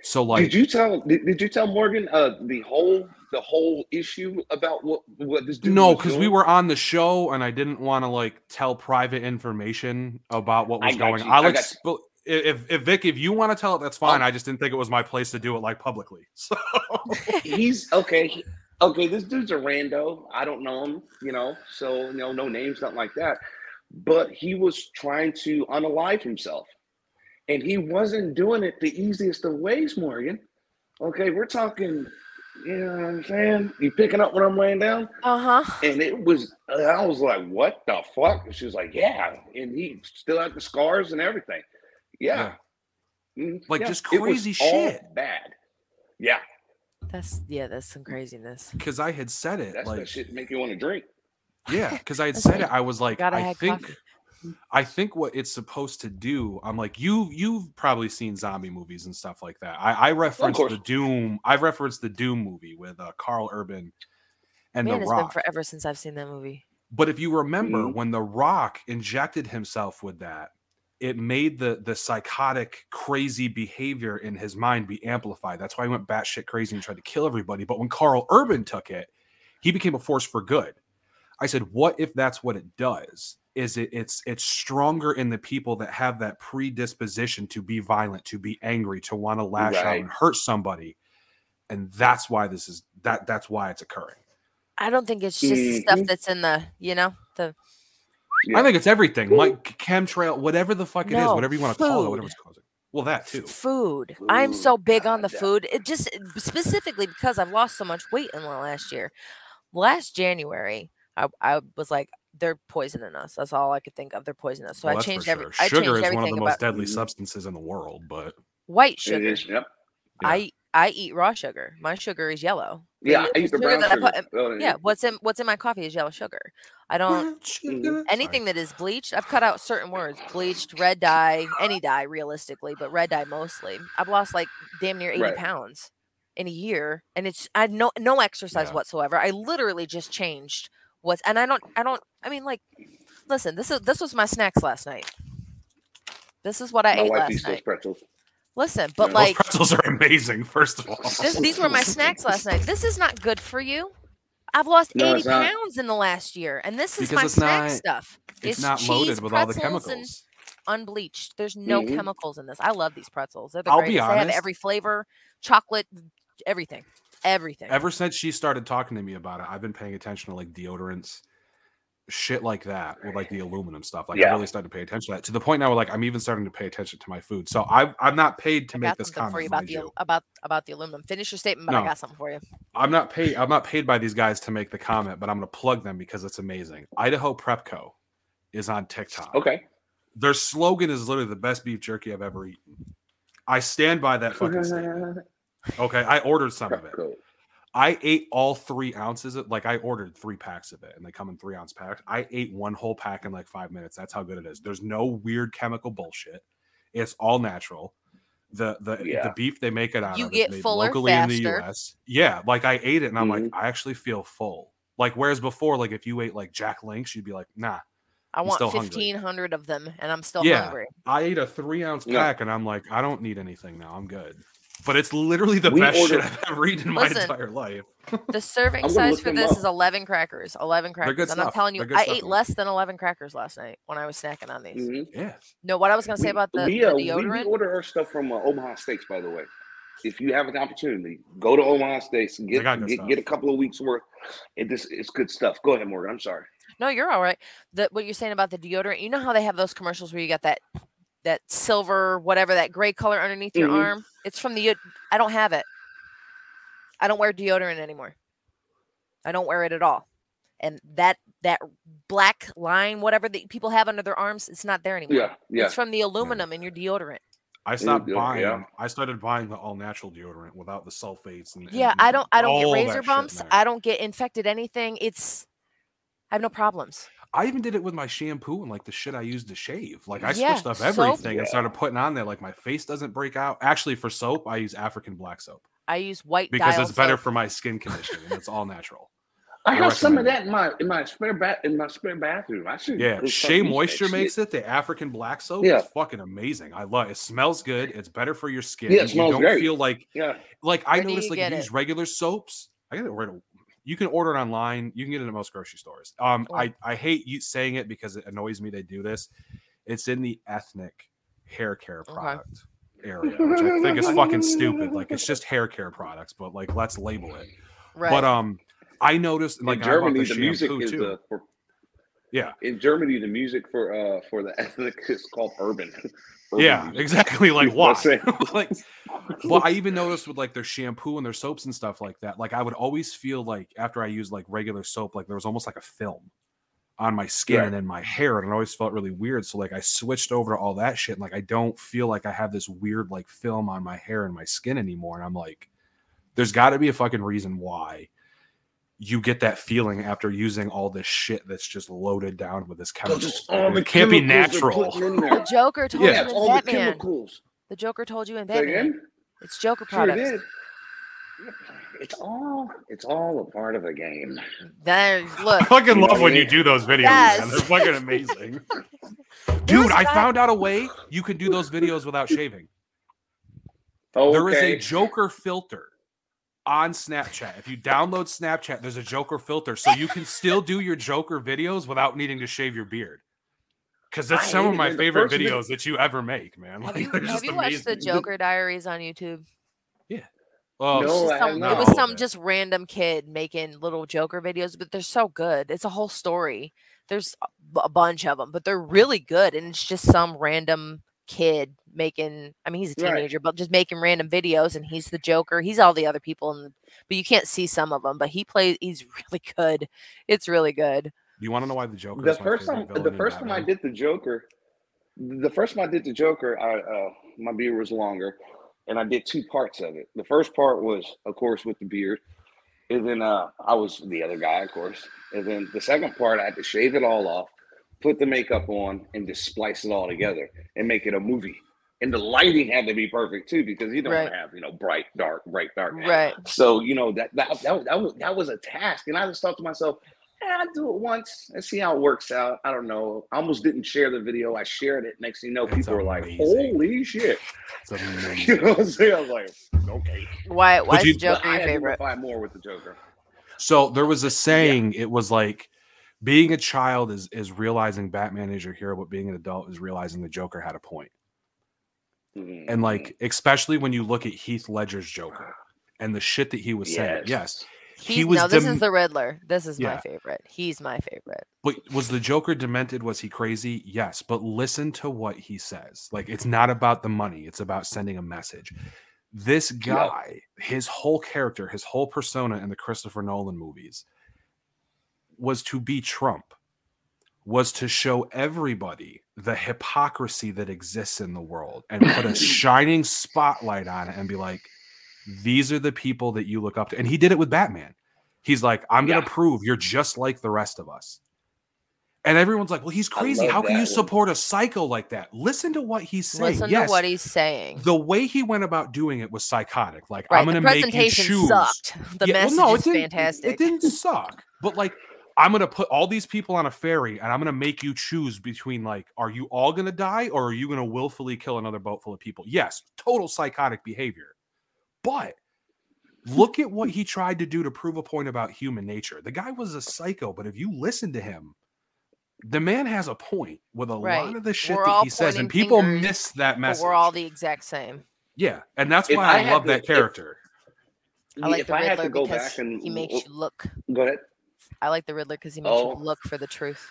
So like, did you tell Morgan the whole issue about what this dude? No, because we were on the show and I didn't want to like tell private information about what was going on. If Vic, if you want to tell it, that's fine. I just didn't think it was my place to do it like publicly. So he's okay. Okay, this dude's a rando. I don't know him, you know. So you know, no names, nothing like that. But he was trying to unalive himself. And he wasn't doing it the easiest of ways, Morgan. Okay, we're talking, you know what I'm saying? You picking up what I'm laying down? Uh-huh. And it was, I was like, what the fuck? And she was like, yeah. And he still had the scars and everything. Yeah. Like, just crazy shit. All bad. Yeah. That's some craziness. Because I had said it. That's like, that shit make you want to drink. Yeah, because I had said it. I was like, I think... Coffee. I think what it's supposed to do, I'm like, you've probably seen zombie movies and stuff like that. I referenced the Doom. I've referenced the Doom movie with Carl Urban and The Rock. It's been forever since I've seen that movie. But if you remember when The Rock injected himself with that, it made the psychotic, crazy behavior in his mind be amplified. That's why he went batshit crazy and tried to kill everybody. But when Carl Urban took it, he became a force for good. I said, what if that's what it does? Is it's stronger in the people that have that predisposition to be violent, to be angry, to want to lash out and hurt somebody. And that's why this is that's why it's occurring. I don't think it's just stuff that's in the, you know, the I think it's everything, like chemtrail, whatever the fuck it is, whatever you want to call it, whatever it's causing. Well, that too. Food. I'm so big on the food. It just specifically because I've lost so much weight in the last year. Last January, I was like, they're poisoning us. That's all I could think of. They're poisoning us. So I changed everything. Sugar is one of the most deadly substances in the world, but white sugar. It is, yep. Yeah. I eat raw sugar. My sugar is yellow. Yeah, I eat the brown sugar. What's in my coffee is yellow sugar. I don't anything that is bleached. I've cut out certain words: bleached, red dye, any dye, realistically, but red dye mostly. I've lost like damn near 80 pounds in a year, and it's I had no exercise whatsoever. I literally just changed what's, and I mean, like, listen, this was my snacks last night. This is what I ate last night. Pretzels. Listen, but like pretzels are amazing. First of all, these were my snacks last night. This is not good for you. I've lost 80 pounds in the last year, and this is my snack stuff. It's not loaded with all the chemicals. Unbleached. There's no chemicals in this. I love these pretzels. They're the greatest. They have every flavor, chocolate, everything. Ever since she started talking to me about it, I've been paying attention to like deodorants, shit like that, with like the aluminum stuff. Like I really started to pay attention to that, to the point now where like I'm even starting to pay attention to my food. So I'm not paid to make this comment for you about the aluminum. Finish your statement, but I got something for you. I'm not paid by these guys to make the comment, but I'm going to plug them because it's amazing. Idaho Prep Co. is on TikTok. Okay. Their slogan is literally the best beef jerky I've ever eaten. I stand by that fucking statement. Okay, I ordered some of it. I ate all 3 ounces of, like, I ordered 3 packs of it, and they come in 3-ounce packs. I ate one whole pack in like 5 minutes. That's how good it is. There's no weird chemical bullshit. It's all natural. The beef they make it out of is made fuller, locally faster. In the U.S. Yeah, like I ate it, and I'm like, I actually feel full. Like whereas before, like if you ate like Jack Links, you'd be like, nah. I want 1,500 of them, and I'm still hungry. I ate a 3-ounce pack, and I'm like, I don't need anything now. I'm good. But it's literally the best shit I've ever eaten in my entire life. The serving size for this is 11 crackers. 11 crackers. And I'm telling you, I ate less than 11 crackers last night when I was snacking on these. Mm-hmm. Yeah. No, what I was going to say about the deodorant. We order our stuff from Omaha Steaks, by the way. If you have an opportunity, go to Omaha Steaks and get a couple of weeks worth. It's good stuff. Go ahead, Morgan. I'm sorry. No, you're all right. What you're saying about the deodorant, you know how they have those commercials where you got that silver, whatever, that gray color underneath your arm. It's from the, I don't have it. I don't wear deodorant anymore. I don't wear it at all. And that black line, whatever that people have under their arms, it's not there anymore. Yeah. It's from the aluminum in your deodorant. I stopped buying. Yeah. I started buying the all natural deodorant without the sulfates. And I don't get razor bumps. I don't get infected anything. I have no problems. I even did it with my shampoo and like the shit I used to shave. Like I switched up everything and started putting on there. Like my face doesn't break out. Actually, for soap, I use African black soap. I use white because it's better for my skin condition and it's all natural. I have some of that in my spare bathroom. I should. Yeah, Shea Moisture makes it. The African black soap is fucking amazing. I love it. It smells good. It's better for your skin. Yeah, it smells great. Feel like like I noticed like you use regular soaps. I get rid of. You can order it online. You can get it at most grocery stores. I hate you saying it because it annoys me they do this. It's in the ethnic hair care product area, which I think is fucking stupid. Like it's just hair care products, but like let's label it. Right. But I noticed in like Germany the music is too. In Germany the music for the ethnic is called urban. Music. Exactly. Like what? Like, well, I even noticed with like their shampoo and their soaps and stuff like that. Like I would always feel like after I used like regular soap, like there was almost like a film on my skin and then my hair, and it always felt really weird. So like I switched over to all that shit, and like I don't feel like I have this weird like film on my hair and my skin anymore. And I'm like, there's got to be a fucking reason why you get that feeling after using all this shit that's just loaded down with this chemical. It can't be natural. The Joker told you in all Batman. The Joker told you in Batman. It's Joker products. Sure did. It's all a part of a game. I fucking love when you do those videos. Yes. They're fucking amazing. Dude, I found out a way you can do those videos without shaving. Okay. There is a Joker filter on Snapchat. If you download Snapchat, there's a Joker filter. So you can still do your Joker videos without needing to shave your beard. Because that's some of my favorite videos that you ever make, man. Have you watched the Joker Diaries on YouTube? Yeah. Oh, no, it was just random kid making little Joker videos, but they're so good. It's a whole story. There's a bunch of them, but they're really good. And it's just some random kid making, I mean, he's a teenager, but just making random videos. And he's the Joker. He's all the other people, but you can't see some of them, but he's really good. It's really good. You want to know why the Joker? The first time I did the Joker, my beard was longer. And I did two parts of it. The first part was, of course, with the beard. And then I was the other guy, of course. And then the second part, I had to shave it all off, put the makeup on, and just splice it all together and make it a movie. And the lighting had to be perfect, too, because you don't have, bright, dark. Right. So, that was a task. And I just thought to myself, I'll do it once and see how it works out. I don't know. I almost didn't share the video. I shared it. Next thing you know, people were like, holy shit. You know what I'm saying? I was like, okay. Why is the Joker your favorite? I identify more with the Joker. So there was a saying. It was like, being a child is realizing Batman is your hero, but being an adult is realizing the Joker had a point. Mm-hmm. And like, especially when you look at Heath Ledger's Joker and the shit that he was saying. Yes. This is the Riddler. This is my favorite. He's my favorite. But was the Joker demented? Was he crazy? Yes. But listen to what he says. Like, it's not about the money. It's about sending a message. This guy, his whole character, his whole persona in the Christopher Nolan movies was to be Trump, was to show everybody the hypocrisy that exists in the world and put a shining spotlight on it and be like, these are the people that you look up to. And he did it with Batman. He's like, I'm going to prove you're just like the rest of us. And everyone's like, well, he's crazy. How can you support a psycho like that? Listen to what he's saying. Listen to what he's saying. The way he went about doing it was psychotic. Like, I'm going to make you choose. Sucked. The message is fantastic. It didn't suck. But like, I'm going to put all these people on a ferry and I'm going to make you choose between like, are you all going to die or are you going to willfully kill another boat full of people? Yes. Total psychotic behavior. But look at what he tried to do to prove a point about human nature. The guy was a psycho, but if you listen to him, the man has a point with a lot of the shit that he says, and people miss that message. We're all the exact same. Yeah, and that's why I love that character. I like the Riddler because he makes you look. Go ahead. I like the Riddler because he makes you look for the truth.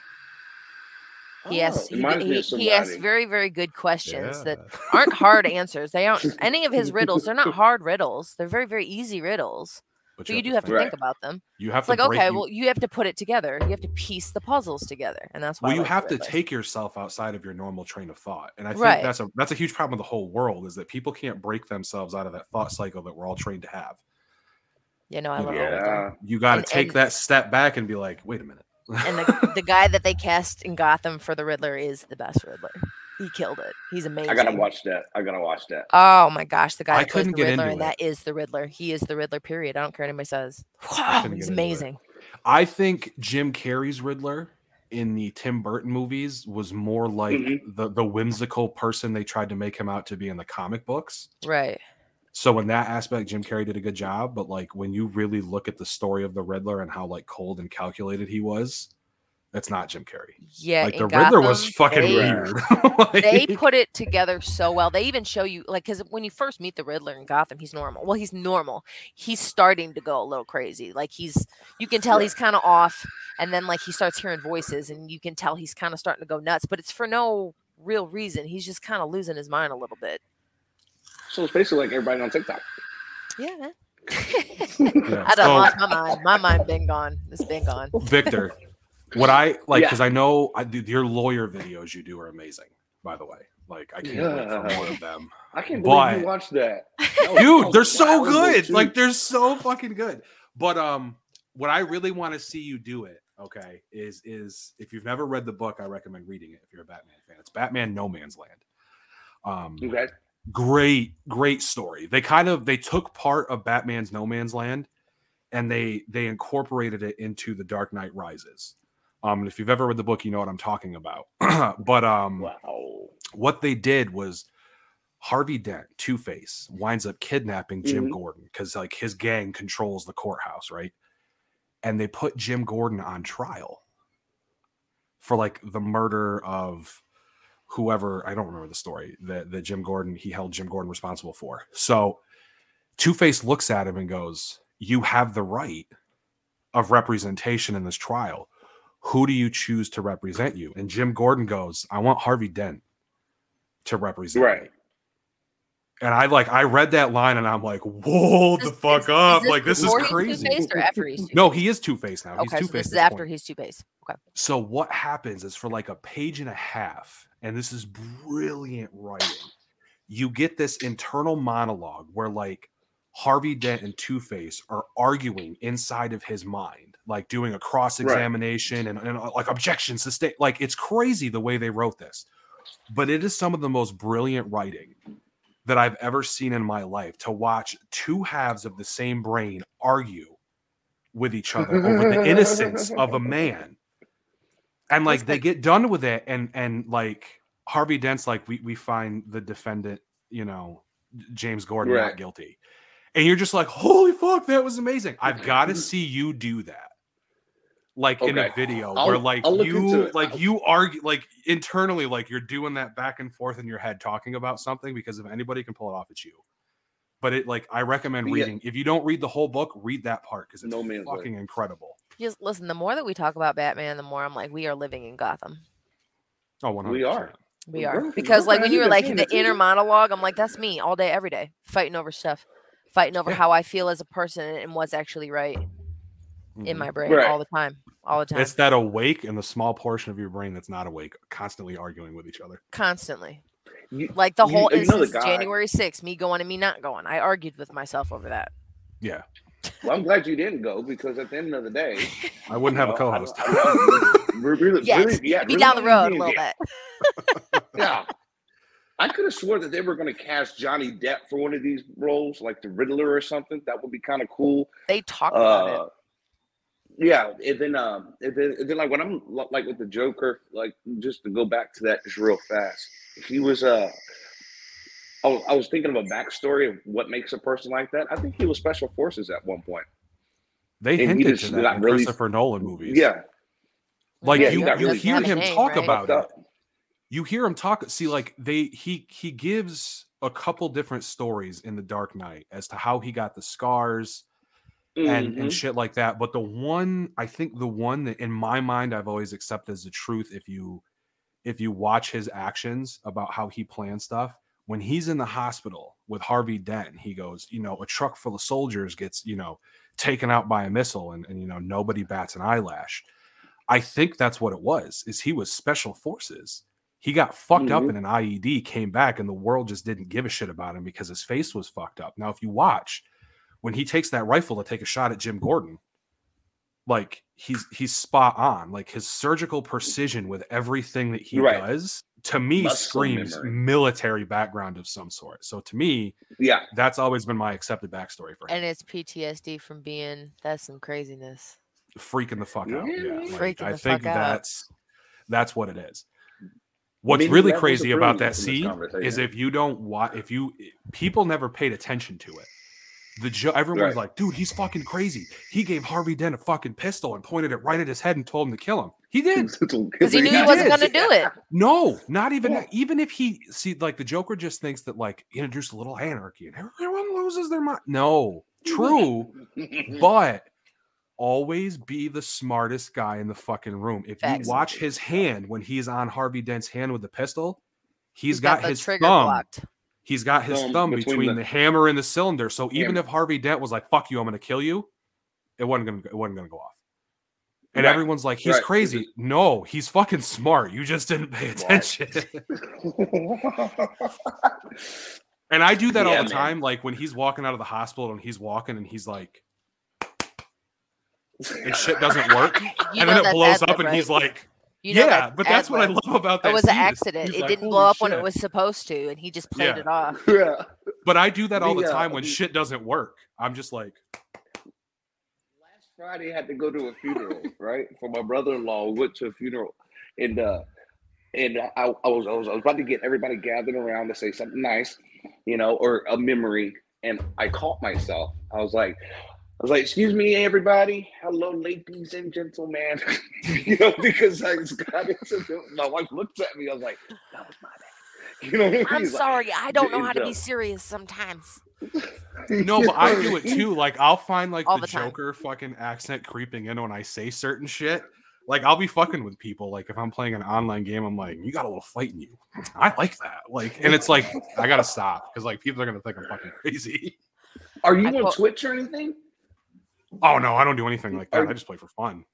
He asks very, very good questions that aren't hard answers. They aren't any of his riddles. They're not hard riddles. They're very, very easy riddles. But you do have to think about them. You have you have to put it together. You have to piece the puzzles together, and that's why. Well, you have to take yourself outside of your normal train of thought, and I think that's a huge problem with the whole world is that people can't break themselves out of that thought cycle that we're all trained to have. You got to take that step back and be like, wait a minute. And the guy that they cast in Gotham for the Riddler is the best Riddler. He killed it. He's amazing. I gotta watch that. Oh my gosh, the guy that plays the Riddler, and that is the Riddler. He is the Riddler, period. I don't care what anybody says. Wow, he's amazing. I think Jim Carrey's Riddler in the Tim Burton movies was more like the whimsical person they tried to make him out to be in the comic books. Right. So in that aspect, Jim Carrey did a good job. But like when you really look at the story of the Riddler and how like cold and calculated he was, that's not Jim Carrey. Yeah, like the Riddler was fucking weird. Like, they put it together so well. They even show you like because when you first meet the Riddler in Gotham, he's normal. Well, he's normal. He's starting to go a little crazy. Like you can tell he's kind of off, and then like he starts hearing voices, and you can tell he's kind of starting to go nuts. But it's for no real reason. He's just kind of losing his mind a little bit. So it's basically like everybody on TikTok. Yeah. I don't lost my mind. My mind been gone. It's been gone. Victor, what I like, because I know your lawyer videos you do are amazing, by the way. Like, I can't wait for more of them. I can't believe you watched that. Dude, they're so good. Like, they're so fucking good. But what I really want to see you do it, okay, is if you've never read the book, I recommend reading it if you're a Batman fan. It's Batman No Man's Land. Okay. Great story. They took part of Batman's No Man's Land and they incorporated it into The Dark Knight Rises. And if you've ever read the book, you know what I'm talking about. But wow. What they did was Harvey Dent, Two-Face, winds up kidnapping Jim Gordon because like his gang controls the courthouse, right? And they put Jim Gordon on trial for like the murder of whoever, I don't remember the story, that he held Jim Gordon responsible for. So Two-Face looks at him and goes, you have the right of representation in this trial. Who do you choose to represent you? And Jim Gordon goes, I want Harvey Dent to represent me. And I read that line and I'm like, whoa, the fuck up. Like, this is crazy. Two-Faced or after he's Two-Faced? No, he is Two-Faced now. Okay, he's Two-Faced. So this is after he's Two-Faced. Okay. So what happens is for like a page and a half, and this is brilliant writing, you get this internal monologue where like Harvey Dent and Two-Face are arguing inside of his mind, like doing a cross-examination and like objections to state. Like, it's crazy the way they wrote this. But it is some of the most brilliant writing that I've ever seen in my life, to watch two halves of the same brain argue with each other over the innocence of a man. And like they get done with it and like Harvey Dent's like, we find the defendant, you know, James Gordon not guilty. And you're just like, holy fuck, that was amazing. I've got to see you do that. Like in a video where like you argue like internally, like you're doing that back and forth in your head talking about something, because if anybody can pull it off, it's you. But it like I recommend reading. If you don't read the whole book, read that part because it's fucking incredible. Just listen, the more that we talk about Batman, the more I'm like, we are living in Gotham. Oh, 100%. We are. Because like when you were like in the inner monologue, I'm like, that's me all day, every day, fighting over stuff, fighting over how I feel as a person and what's actually right. In my brain all the time. It's that awake and the small portion of your brain that's not awake, constantly arguing with each other. Constantly. Like the whole instance, January 6th, me going and me not going. I argued with myself over that. Yeah. Well, I'm glad you didn't go because at the end of the day, I wouldn't have a co-host. Really, be down the road a little bit. Yeah. I could have swore that they were going to cast Johnny Depp for one of these roles, like the Riddler or something. That would be kind of cool. They talked about it. Yeah, and then like when I'm like with the Joker, like just to go back to that just real fast, he was I was thinking of a backstory of what makes a person like that. I think he was Special Forces at one point. They hinted to that in Christopher Nolan movies. Yeah, like you hear him talk about it. You hear him talk. See, like he gives a couple different stories in The Dark Knight as to how he got the scars. And shit like that. But the one that in my mind I've always accepted as the truth, if you watch his actions about how he plans stuff, when he's in the hospital with Harvey Dent, he goes, you know, a truck full of soldiers gets, you know, taken out by a missile and you know, nobody bats an eyelash. I think that's what it was, is he was Special Forces. He got fucked up in an IED, came back, and the world just didn't give a shit about him because his face was fucked up. Now, if you watch, when he takes that rifle to take a shot at Jim Gordon, like he's spot on. Like his surgical precision with everything that he does, to me, screams military background of some sort. So to me, that's always been my accepted backstory for him. And it's PTSD from being, that's some craziness. Freaking the fuck out. Yeah. Like, I think that's what it is. What's really crazy about that scene is people never paid attention to it. Everyone's like, dude, he's fucking crazy. He gave Harvey Dent a fucking pistol and pointed it right at his head and told him to kill him. He did, because he knew he wasn't going to do it. No, not even that. Even if he like the Joker just thinks that like introduce a little anarchy and everyone loses their mind. No, true, but always be the smartest guy in the fucking room. If you watch his hand when he's on Harvey Dent's hand with the pistol, he's got his trigger thumb blocked. He's got his thumb between the hammer and the cylinder. So even if Harvey Dent was like, fuck you, I'm going to kill you, it wasn't going to go off. And everyone's like, he's crazy. No, he's fucking smart. You just didn't pay attention. And I do that all the time. Like when he's walking out of the hospital and he's walking and he's like, and shit doesn't work, and then it blows up, and he's like, yeah, but that's what I love about that. It was an accident. It didn't blow up when it was supposed to, and he just played it off. Yeah. But I do that all the time when shit doesn't work. I'm just like... Last Friday, I had to go to a funeral, right? For my brother-in-law, went to a funeral, and I was about to get everybody gathered around to say something nice, you know, or a memory, and I caught myself. I was like, excuse me, everybody. Hello, ladies and gentlemen. You know, because I just got into my wife looked at me. I was like, that was my bad. You know what I mean? I'm sorry. Like, I don't know how to be serious sometimes. No, but I do it too. Like, I'll find like the Joker fucking accent creeping in when I say certain shit. Like, I'll be fucking with people. Like, if I'm playing an online game, I'm like, you got a little fight in you. I like that. Like, and it's like, I got to stop because like people are going to think I'm fucking crazy. Are you on Twitch or anything? Oh, no, I don't do anything like that. I just play for fun.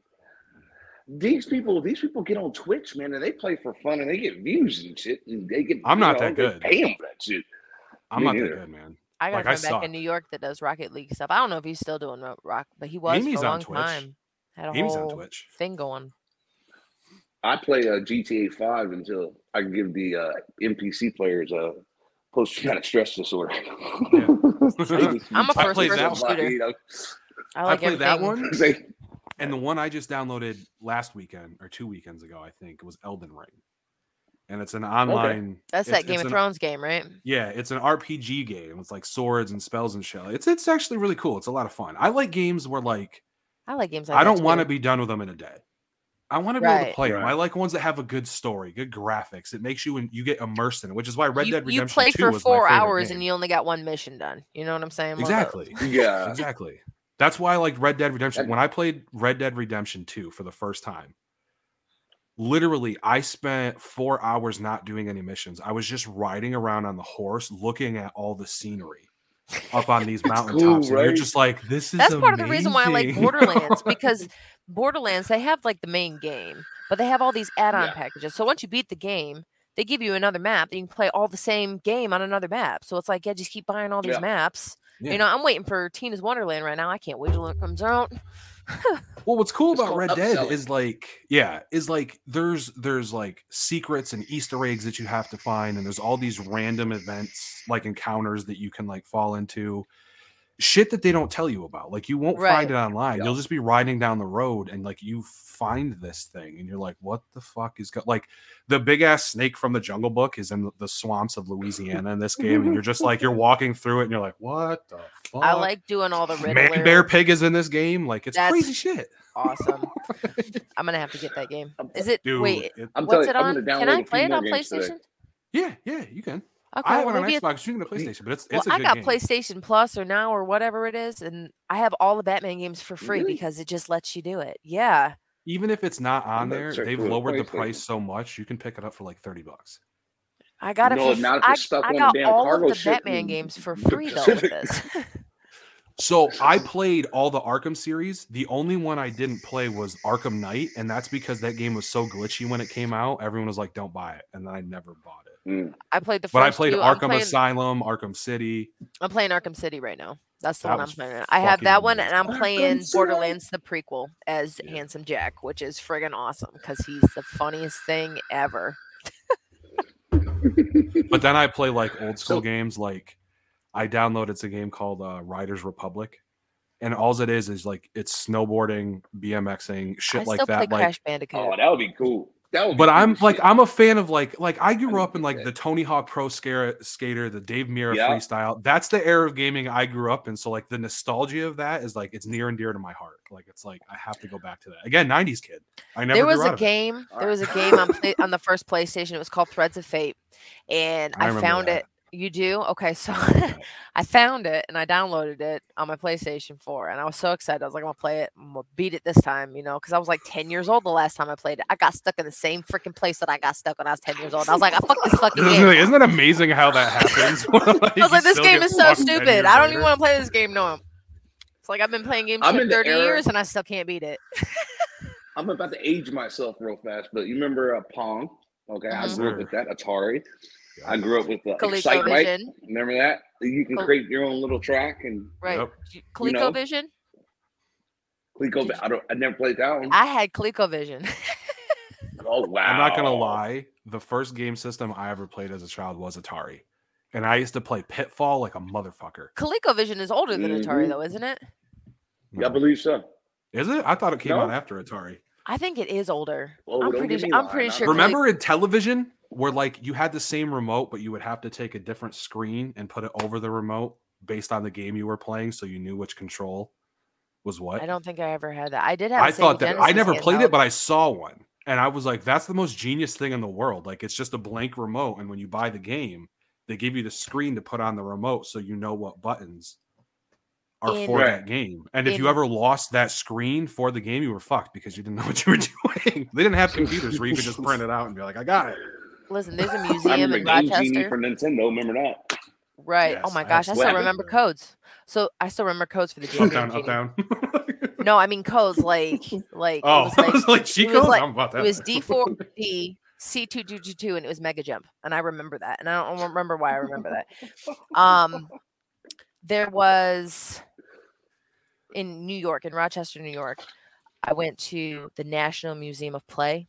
These people get on Twitch, man, and they play for fun, and they get views and shit. And they get. I'm not that good. They pay them for that shit. I'm not that good, man. I got a friend back in New York that does Rocket League stuff. I don't know if he's still doing rock, but he was for a long time. Had a whole thing going. I play GTA 5 until I can give the NPC players a post-traumatic stress disorder. Yeah. I'm a first-person shooter. I play that one, and the one I just downloaded last weekend or 2 weekends ago, I think, was Elden Ring, and it's an online. Okay. That's that Game of Thrones game, right? Yeah, it's an RPG game. It's like swords and spells and shit. It's actually really cool. It's a lot of fun. I like games where like I don't want to be done with them in a day. I want to be able to play them. I like ones that have a good story, good graphics. It makes you and you get immersed in it, which is why Red Dead Redemption 2 was my favorite game. You play for 4 hours and you only got one mission done. You know what I'm saying? Exactly. Yeah. Exactly. That's why I liked Red Dead Redemption. When I played Red Dead Redemption 2 for the first time, literally, I spent 4 hours not doing any missions. I was just riding around on the horse, looking at all the scenery up on these mountaintops. Cool, right? And you're just like, this is amazing. That's part of the reason why I like Borderlands, because Borderlands, they have like the main game, but they have all these add-on packages. So once you beat the game, they give you another map that you can play all the same game on another map. So it's like, yeah, just keep buying all these maps. Yeah. You know, I'm waiting for Tina's Wonderland right now. I can't wait till it comes out. Well, what's cool about Red Dead is like there's like secrets and Easter eggs that you have to find, and there's all these random events, like encounters that you can like fall into. Shit that they don't tell you about. Like you won't find it online. Yeah. You'll just be riding down the road and like you find this thing and you're like, what the fuck is like the big ass snake from the Jungle Book is in the swamps of Louisiana in this game. And you're just like, you're walking through it and you're like, what the fuck? I like doing all the Riddler. Man Bear Pig is in this game. Like it's crazy shit. Awesome. I'm going to have to get that game. Is it, dude, wait, what's it on? Can I play it on PlayStation? Today. Yeah, you can. Okay, I have one on Xbox. You can get PlayStation, but it's a good game. I got PlayStation Plus or now or whatever it is, and I have all the Batman games for free because it just lets you do it. Yeah. Even if it's not on there, they've lowered the price so much you can pick it up for like $30. I got it. I got all of the Batman games for free though with this. So I played all the Arkham series. The only one I didn't play was Arkham Knight, and that's because that game was so glitchy when it came out. Everyone was like, "Don't buy it," and then I never bought it. I played Arkham Asylum, Arkham City. I'm playing Arkham City right now. That's the one I'm playing. I have that one, and I'm playing Borderlands the prequel as Handsome Jack, which is friggin' awesome because he's the funniest thing ever. But then I play like old school games like. I downloaded a game called Riders Republic, and all it is like it's snowboarding, BMXing, shit like that. I still play Crash Bandicoot. Oh, that would be cool. But I'm like, I'm a fan of like I grew up in like the Tony Hawk Pro Skater, the Dave Mirra freestyle. That's the era of gaming I grew up in. So like the nostalgia of that is like it's near and dear to my heart. Like it's like I have to go back to that again. '90s kid. I never. There was a game on the first PlayStation. It was called Threads of Fate, and I found it. You do? Okay, so I found it and I downloaded it on my PlayStation 4 and I was so excited. I was like, I'm going to play it. I'm going to beat it this time, you know, because I was like 10 years old the last time I played it. I got stuck in the same freaking place that I got stuck when I was 10 years old. I was like, I fucked this fucking game. Isn't it amazing how that happens? I was like, this game is so stupid. I don't even want to play this game. No, it's like I've been playing games for 30 years and I still can't beat it. I'm about to age myself real fast, but you remember Pong? Okay, I grew up with that. Atari. I grew up with the ColecoVision. Remember that? You can create your own little track and ColecoVision. ColecoVision. I never played that one. I had ColecoVision. Oh wow! I'm not gonna lie. The first game system I ever played as a child was Atari, and I used to play Pitfall like a motherfucker. ColecoVision is older than Atari, though, isn't it? No. I believe so. Is it? I thought it came out after Atari. I think it is older. Well, I'm pretty sure. Remember in television where like you had the same remote, but you would have to take a different screen and put it over the remote based on the game you were playing, so you knew which control was what. I don't think I ever had that. I did have. I thought that I never played it, but I saw one. And I was like, that's the most genius thing in the world. Like, it's just a blank remote. And when you buy the game, they give you the screen to put on the remote so you know what buttons are for that game. And if you ever lost that screen for the game, you were fucked because you didn't know what you were doing. They didn't have computers where you could just print it out and be like, I got it. Listen, there's a museum in Rochester. Genie for Nintendo, remember that? Right. Yes, oh, my gosh. I still remember codes. So I still remember codes for the game. Up, down. No, I mean codes like oh, it was like she codes. Like, it was D4D C2222, and it was Mega Jump, and I remember that, and I don't remember why I remember that. There was in New York, in Rochester, New York, I went to the National Museum of Play,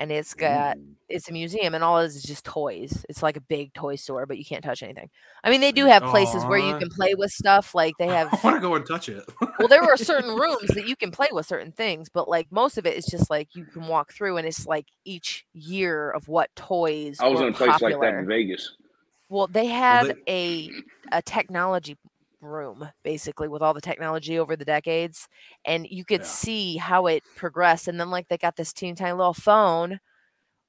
and it's got it's a museum, and all it is just toys. It's like a big toy store, but you can't touch anything. I mean, they do have places where you can play with stuff, like they have. I want to go and touch it. Well, there are certain rooms that you can play with certain things, but like most of it is just like you can walk through, and it's like each year of what toys. I was in a place like that in Vegas. Well, they had a technology room basically with all the technology over the decades, and you could see how it progressed. And then like they got this teeny tiny little phone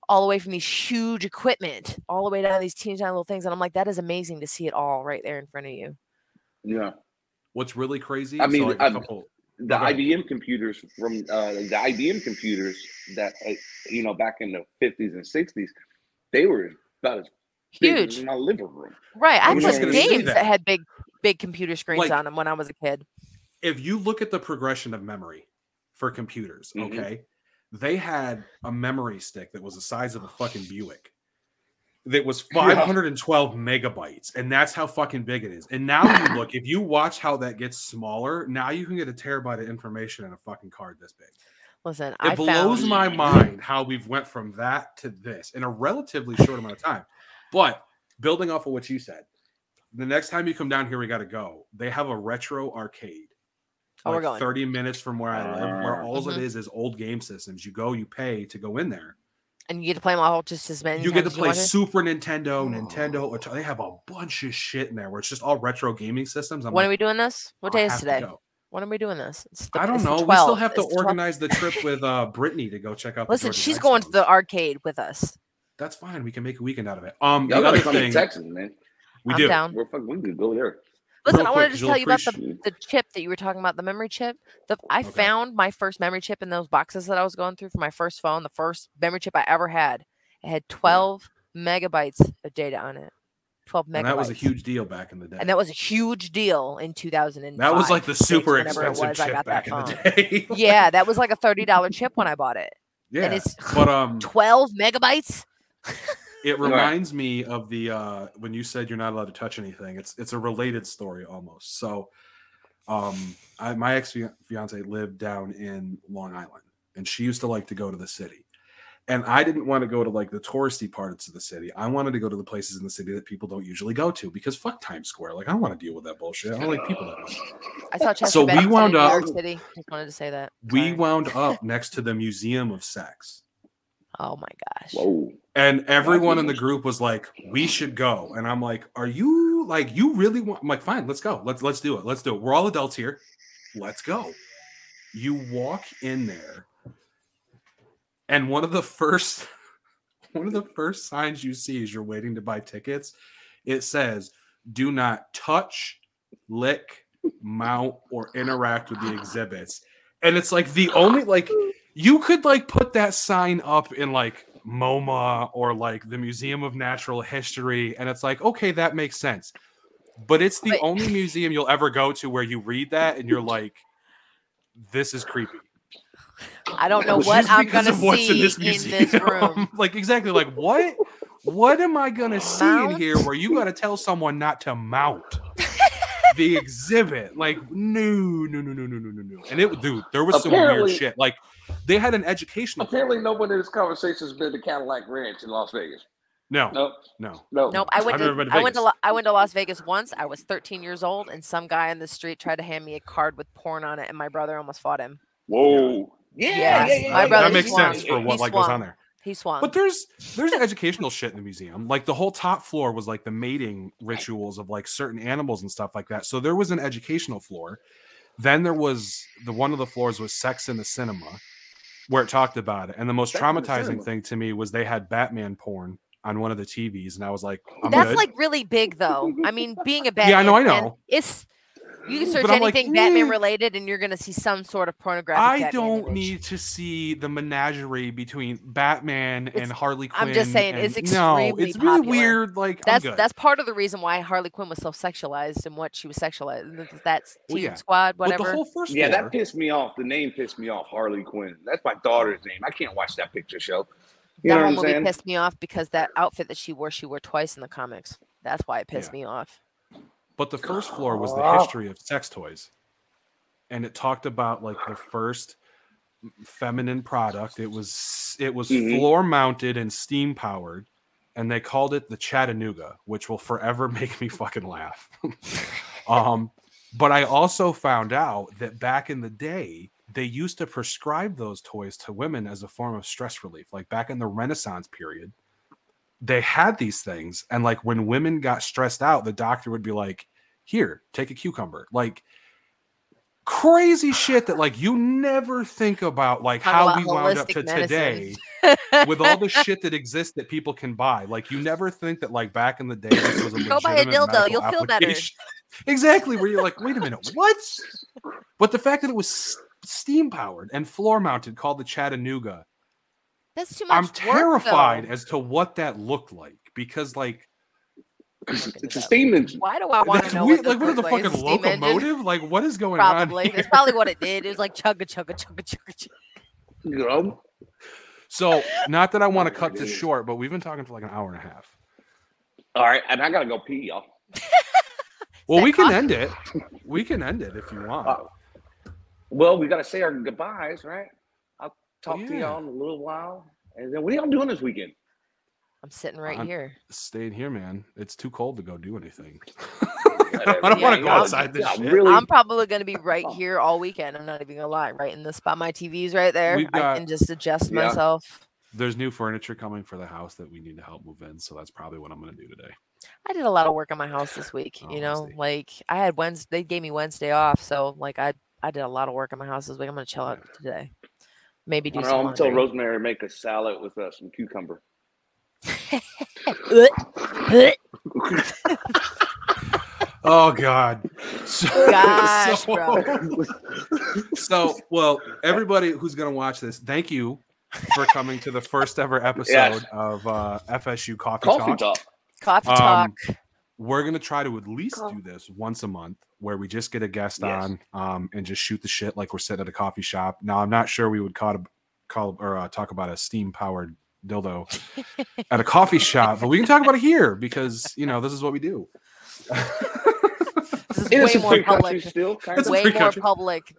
all the way from these huge equipment all the way down to these teeny tiny little things, and I'm like, that is amazing to see it all right there in front of you. Yeah, what's really crazy, I mean, so like the IBM computers from the IBM computers that you know, back in the 50s and 60s, they were about as huge in my living room. Right. I played games that had big computer screens like, on them when I was a kid. If you look at the progression of memory for computers, okay, they had a memory stick that was the size of a fucking Buick that was 512 megabytes, and that's how fucking big it is. And now you look, if you watch how that gets smaller, now you can get a terabyte of information in a fucking card this big. Listen, it blows my mind how we've went from that to this in a relatively short amount of time. But building off of what you said, the next time you come down here, we got to go. They have a retro arcade. Oh, like we're going 30 minutes from where I live, where all it is old game systems. You go, you pay to go in there. And you get to play them all just as many. You get to play Super Nintendo, Nintendo. They have a bunch of shit in there where it's just all retro gaming systems. I'm when are we doing this? What day is today? When are we doing this? I don't know. We still have to organize the trip with Brittany to go check out. Listen, she's going to the arcade with us. That's fine. We can make a weekend out of it. The other thing, Texas, man. We can go there. Listen, I wanted to tell you about the chip that you were talking about, the memory chip. I found my first memory chip in those boxes that I was going through for my first phone. The first memory chip I ever had. It had 12 megabytes of data on it. 12 megabytes. And that was a huge deal back in the day. And that was a huge deal in 2005. That was like the super expensive chip back in the day. Yeah, that was like a $30 chip when I bought it. Yeah, and it's 12 megabytes. It reminds me of the when you said you're not allowed to touch anything. It's a related story almost. So, my ex-fiance lived down in Long Island, and she used to like to go to the city. And I didn't want to go to like the touristy parts of the city. I wanted to go to the places in the city that people don't usually go to because fuck Times Square. Like I don't want to deal with that bullshit. I don't like people that much. I saw Chester. So we wound up. City. I just wanted to say that. We wound up next to the Museum of Sex. Oh my gosh. Whoa. And everyone in the group was like, we should go. And I'm like, are you like, you really want? I'm like, fine, let's go. Let's do it. Let's do it. We're all adults here. Let's go. You walk in there. And one of the first signs you see as you're waiting to buy tickets, it says, do not touch, lick, mount, or interact with the exhibits. And it's like the only like you could like put that sign up in like MoMA or like the Museum of Natural History, and it's like, okay, that makes sense. But it's the only museum you'll ever go to where you read that and you're like, this is creepy. I don't know what I'm gonna see in this room. Like exactly, like what am I gonna see in here where you gotta tell someone not to mount? the exhibit. Like, no. And it, dude, there was some weird shit. Like, they had an educational. Apparently, no one in this conversation has been to Cadillac Ranch in Las Vegas. No. I went to Las Vegas once. I was 13 years old, and some guy on the street tried to hand me a card with porn on it, and my brother almost fought him. Whoa. Yeah. My brother. That makes sense for what like goes on there. He swung. But there's educational shit in the museum. Like the whole top floor was like the mating rituals of like certain animals and stuff like that. So there was an educational floor. Then there was one of the floors was Sex in the Cinema, where it talked about it. And the most traumatizing thing to me was they had Batman porn on one of the TVs, and I was like, "That's good." Like really big though. I mean, being a Batman, I know. It's you can search anything like, Batman related, and you're gonna see some sort of pornographic. I don't need to see the menagerie between Batman and Harley Quinn. I'm just saying, it's extremely popular. It's really weird. Like that's part of the reason why Harley Quinn was so sexualized and what she was sexualized. That's Teen Squad, whatever. But the whole first that pissed me off. The name pissed me off. Harley Quinn. That's my daughter's name. I can't watch that picture show. That whole movie pissed me off because that outfit that she wore twice in the comics. That's why it pissed me off. But the first floor was the history of sex toys. And it talked about like the first feminine product. It was floor mounted and steam powered. And they called it the Chattanooga, which will forever make me fucking laugh. But I also found out that back in the day, they used to prescribe those toys to women as a form of stress relief. Like back in the Renaissance period, they had these things. And like when women got stressed out, the doctor would be like, here, take a cucumber. Like crazy shit that like you never think about, like how we wound up to medicine. Today with all the shit that exists that people can buy. Like you never think that like back in the day, this was a legitimate medical application. Go buy a dildo, you'll feel better. Exactly. Where you're like, wait a minute, what? But the fact that it was steam powered and floor mounted, called the Chattanooga. That's too much. I'm terrified as to what that looked like because, like, it's a steam engine. Why do I want to know? Like, what is the fucking locomotive? Engine? Like, what is going on? Here? That's probably what it did. It was like chugga chugga. You know? So, not that I want to cut this short, but we've been talking for like an hour and a half. All right, and I gotta go pee, y'all. Well, we can end it. We can end it if you want. Well, we got to say our goodbyes, right? I'll talk to y'all in a little while. And then what are y'all doing this weekend? I'm sitting right here. Staying here, man. It's too cold to go do anything. I don't want to go outside this shit. Really... I'm probably going to be right here all weekend. I'm not even going to lie. Right in the spot. My TV's right there. I can just adjust myself. There's new furniture coming for the house that we need to help move in. So that's probably what I'm going to do today. I did a lot of work on my house this week. Oh, you know, like I had Wednesday. They gave me Wednesday off. So like I did a lot of work at my house this week. I'm going to chill out today. Maybe do something. I'm going to tell Rosemary to make a salad with some cucumber. Oh, God. Well, everybody who's going to watch this, thank you for coming to the first ever episode of FSU Coffee Talk. We're going to try to at least do this once a month where we just get a guest on and just shoot the shit like we're sitting at a coffee shop. Now, I'm not sure we would call or talk about a steam-powered dildo at a coffee shop, but we can talk about it here because, you know, this is what we do. This is way more public.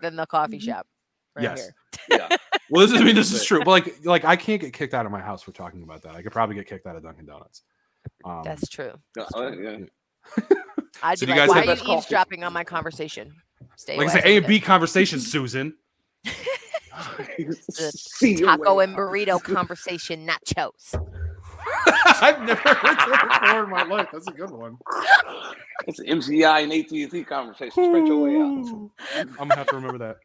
Than the coffee shop. Right here. Yeah. Well, this is true. But like I can't get kicked out of my house for talking about that. I could probably get kicked out of Dunkin' Donuts. That's true. I'd be like, why are you eavesdropping on my conversation? Stay away. Like I say, A and B conversation, Susan. Taco and burrito conversation, nachos. I've never heard that before in my life. That's a good one. It's an MCI and AT&T conversation. Spread your way out. I'm gonna have to remember that.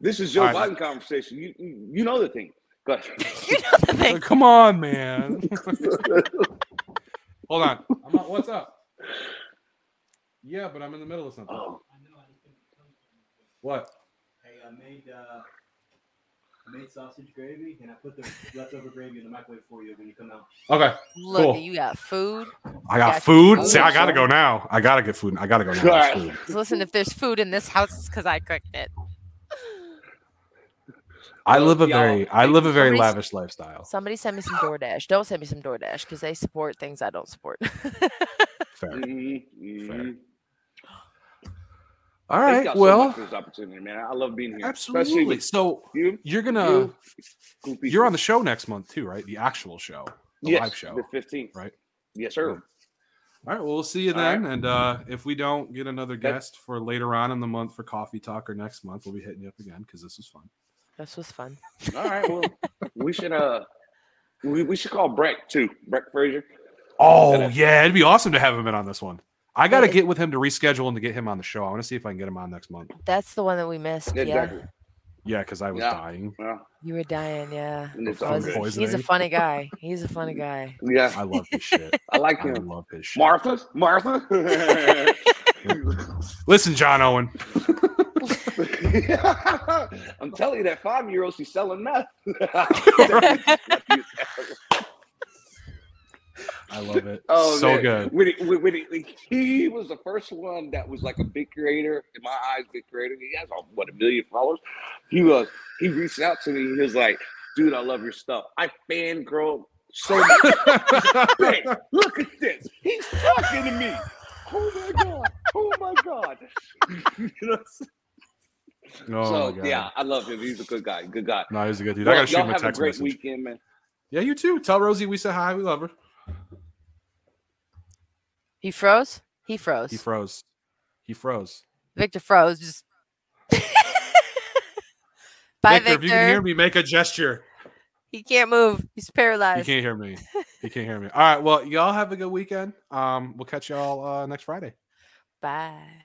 This is Joe Biden conversation. You know the thing. Go ahead. Come on, man. Hold on. I'm not, what's up? Yeah, but I'm in the middle of something. Oh. What? Hey, I made sausage gravy, and I put the leftover gravy in the microwave for you when you come out. Okay. Look, cool. You got food. I got food. See, I gotta go now. I gotta get food. I gotta go now. Right. Food. Listen, if there's food in this house, it's because I cooked it. I live a very lavish lifestyle. Somebody send me some DoorDash. Don't send me some DoorDash because they support things I don't support. Fair. All right. Thank y'all so much for this opportunity, man. I love being here. Absolutely. So you're on the show next month too, right? The actual show, live show, the 15th, right? Yes, sir. All right. Well, we'll see you then. Right. And if we don't get another guest for later on in the month for Coffee Talk or next month, we'll be hitting you up again because this was fun. This was fun. All right. Well, we should we should call Brett too. Brett Frazier. Oh yeah, it'd be awesome to have him in on this one. I got to get with him to reschedule and to get him on the show. I want to see if I can get him on next month. That's the one that we missed. Exactly. Yeah, because I was dying. Yeah. You were dying, yeah. He's a funny guy. He's a funny guy. Yeah. I love his shit. I like him. I love his shit. Martha? Listen, John Owen. I'm telling you, that 5-year-old, she's selling meth. I love it. Oh, so man. Good. When he was the first one that was like a big creator, in my eyes, big creator. He has, 1 million followers? He reached out to me. He was like, dude, I love your stuff. I fangirl so much. Hey, look at this. He's talking to me. Oh, my God. You know what I'm saying? I love him. He's a good guy. Good guy. No, he's a good dude. Well, I got to shoot him a text message. Have a great weekend, man. Yeah, you too. Tell Rosie we said hi. We love her. He froze. Victor froze. Just bye, Victor. If you can hear me, make a gesture. He can't move. He's paralyzed. He can't hear me. All right. Well, y'all have a good weekend. We'll catch y'all next Friday. Bye.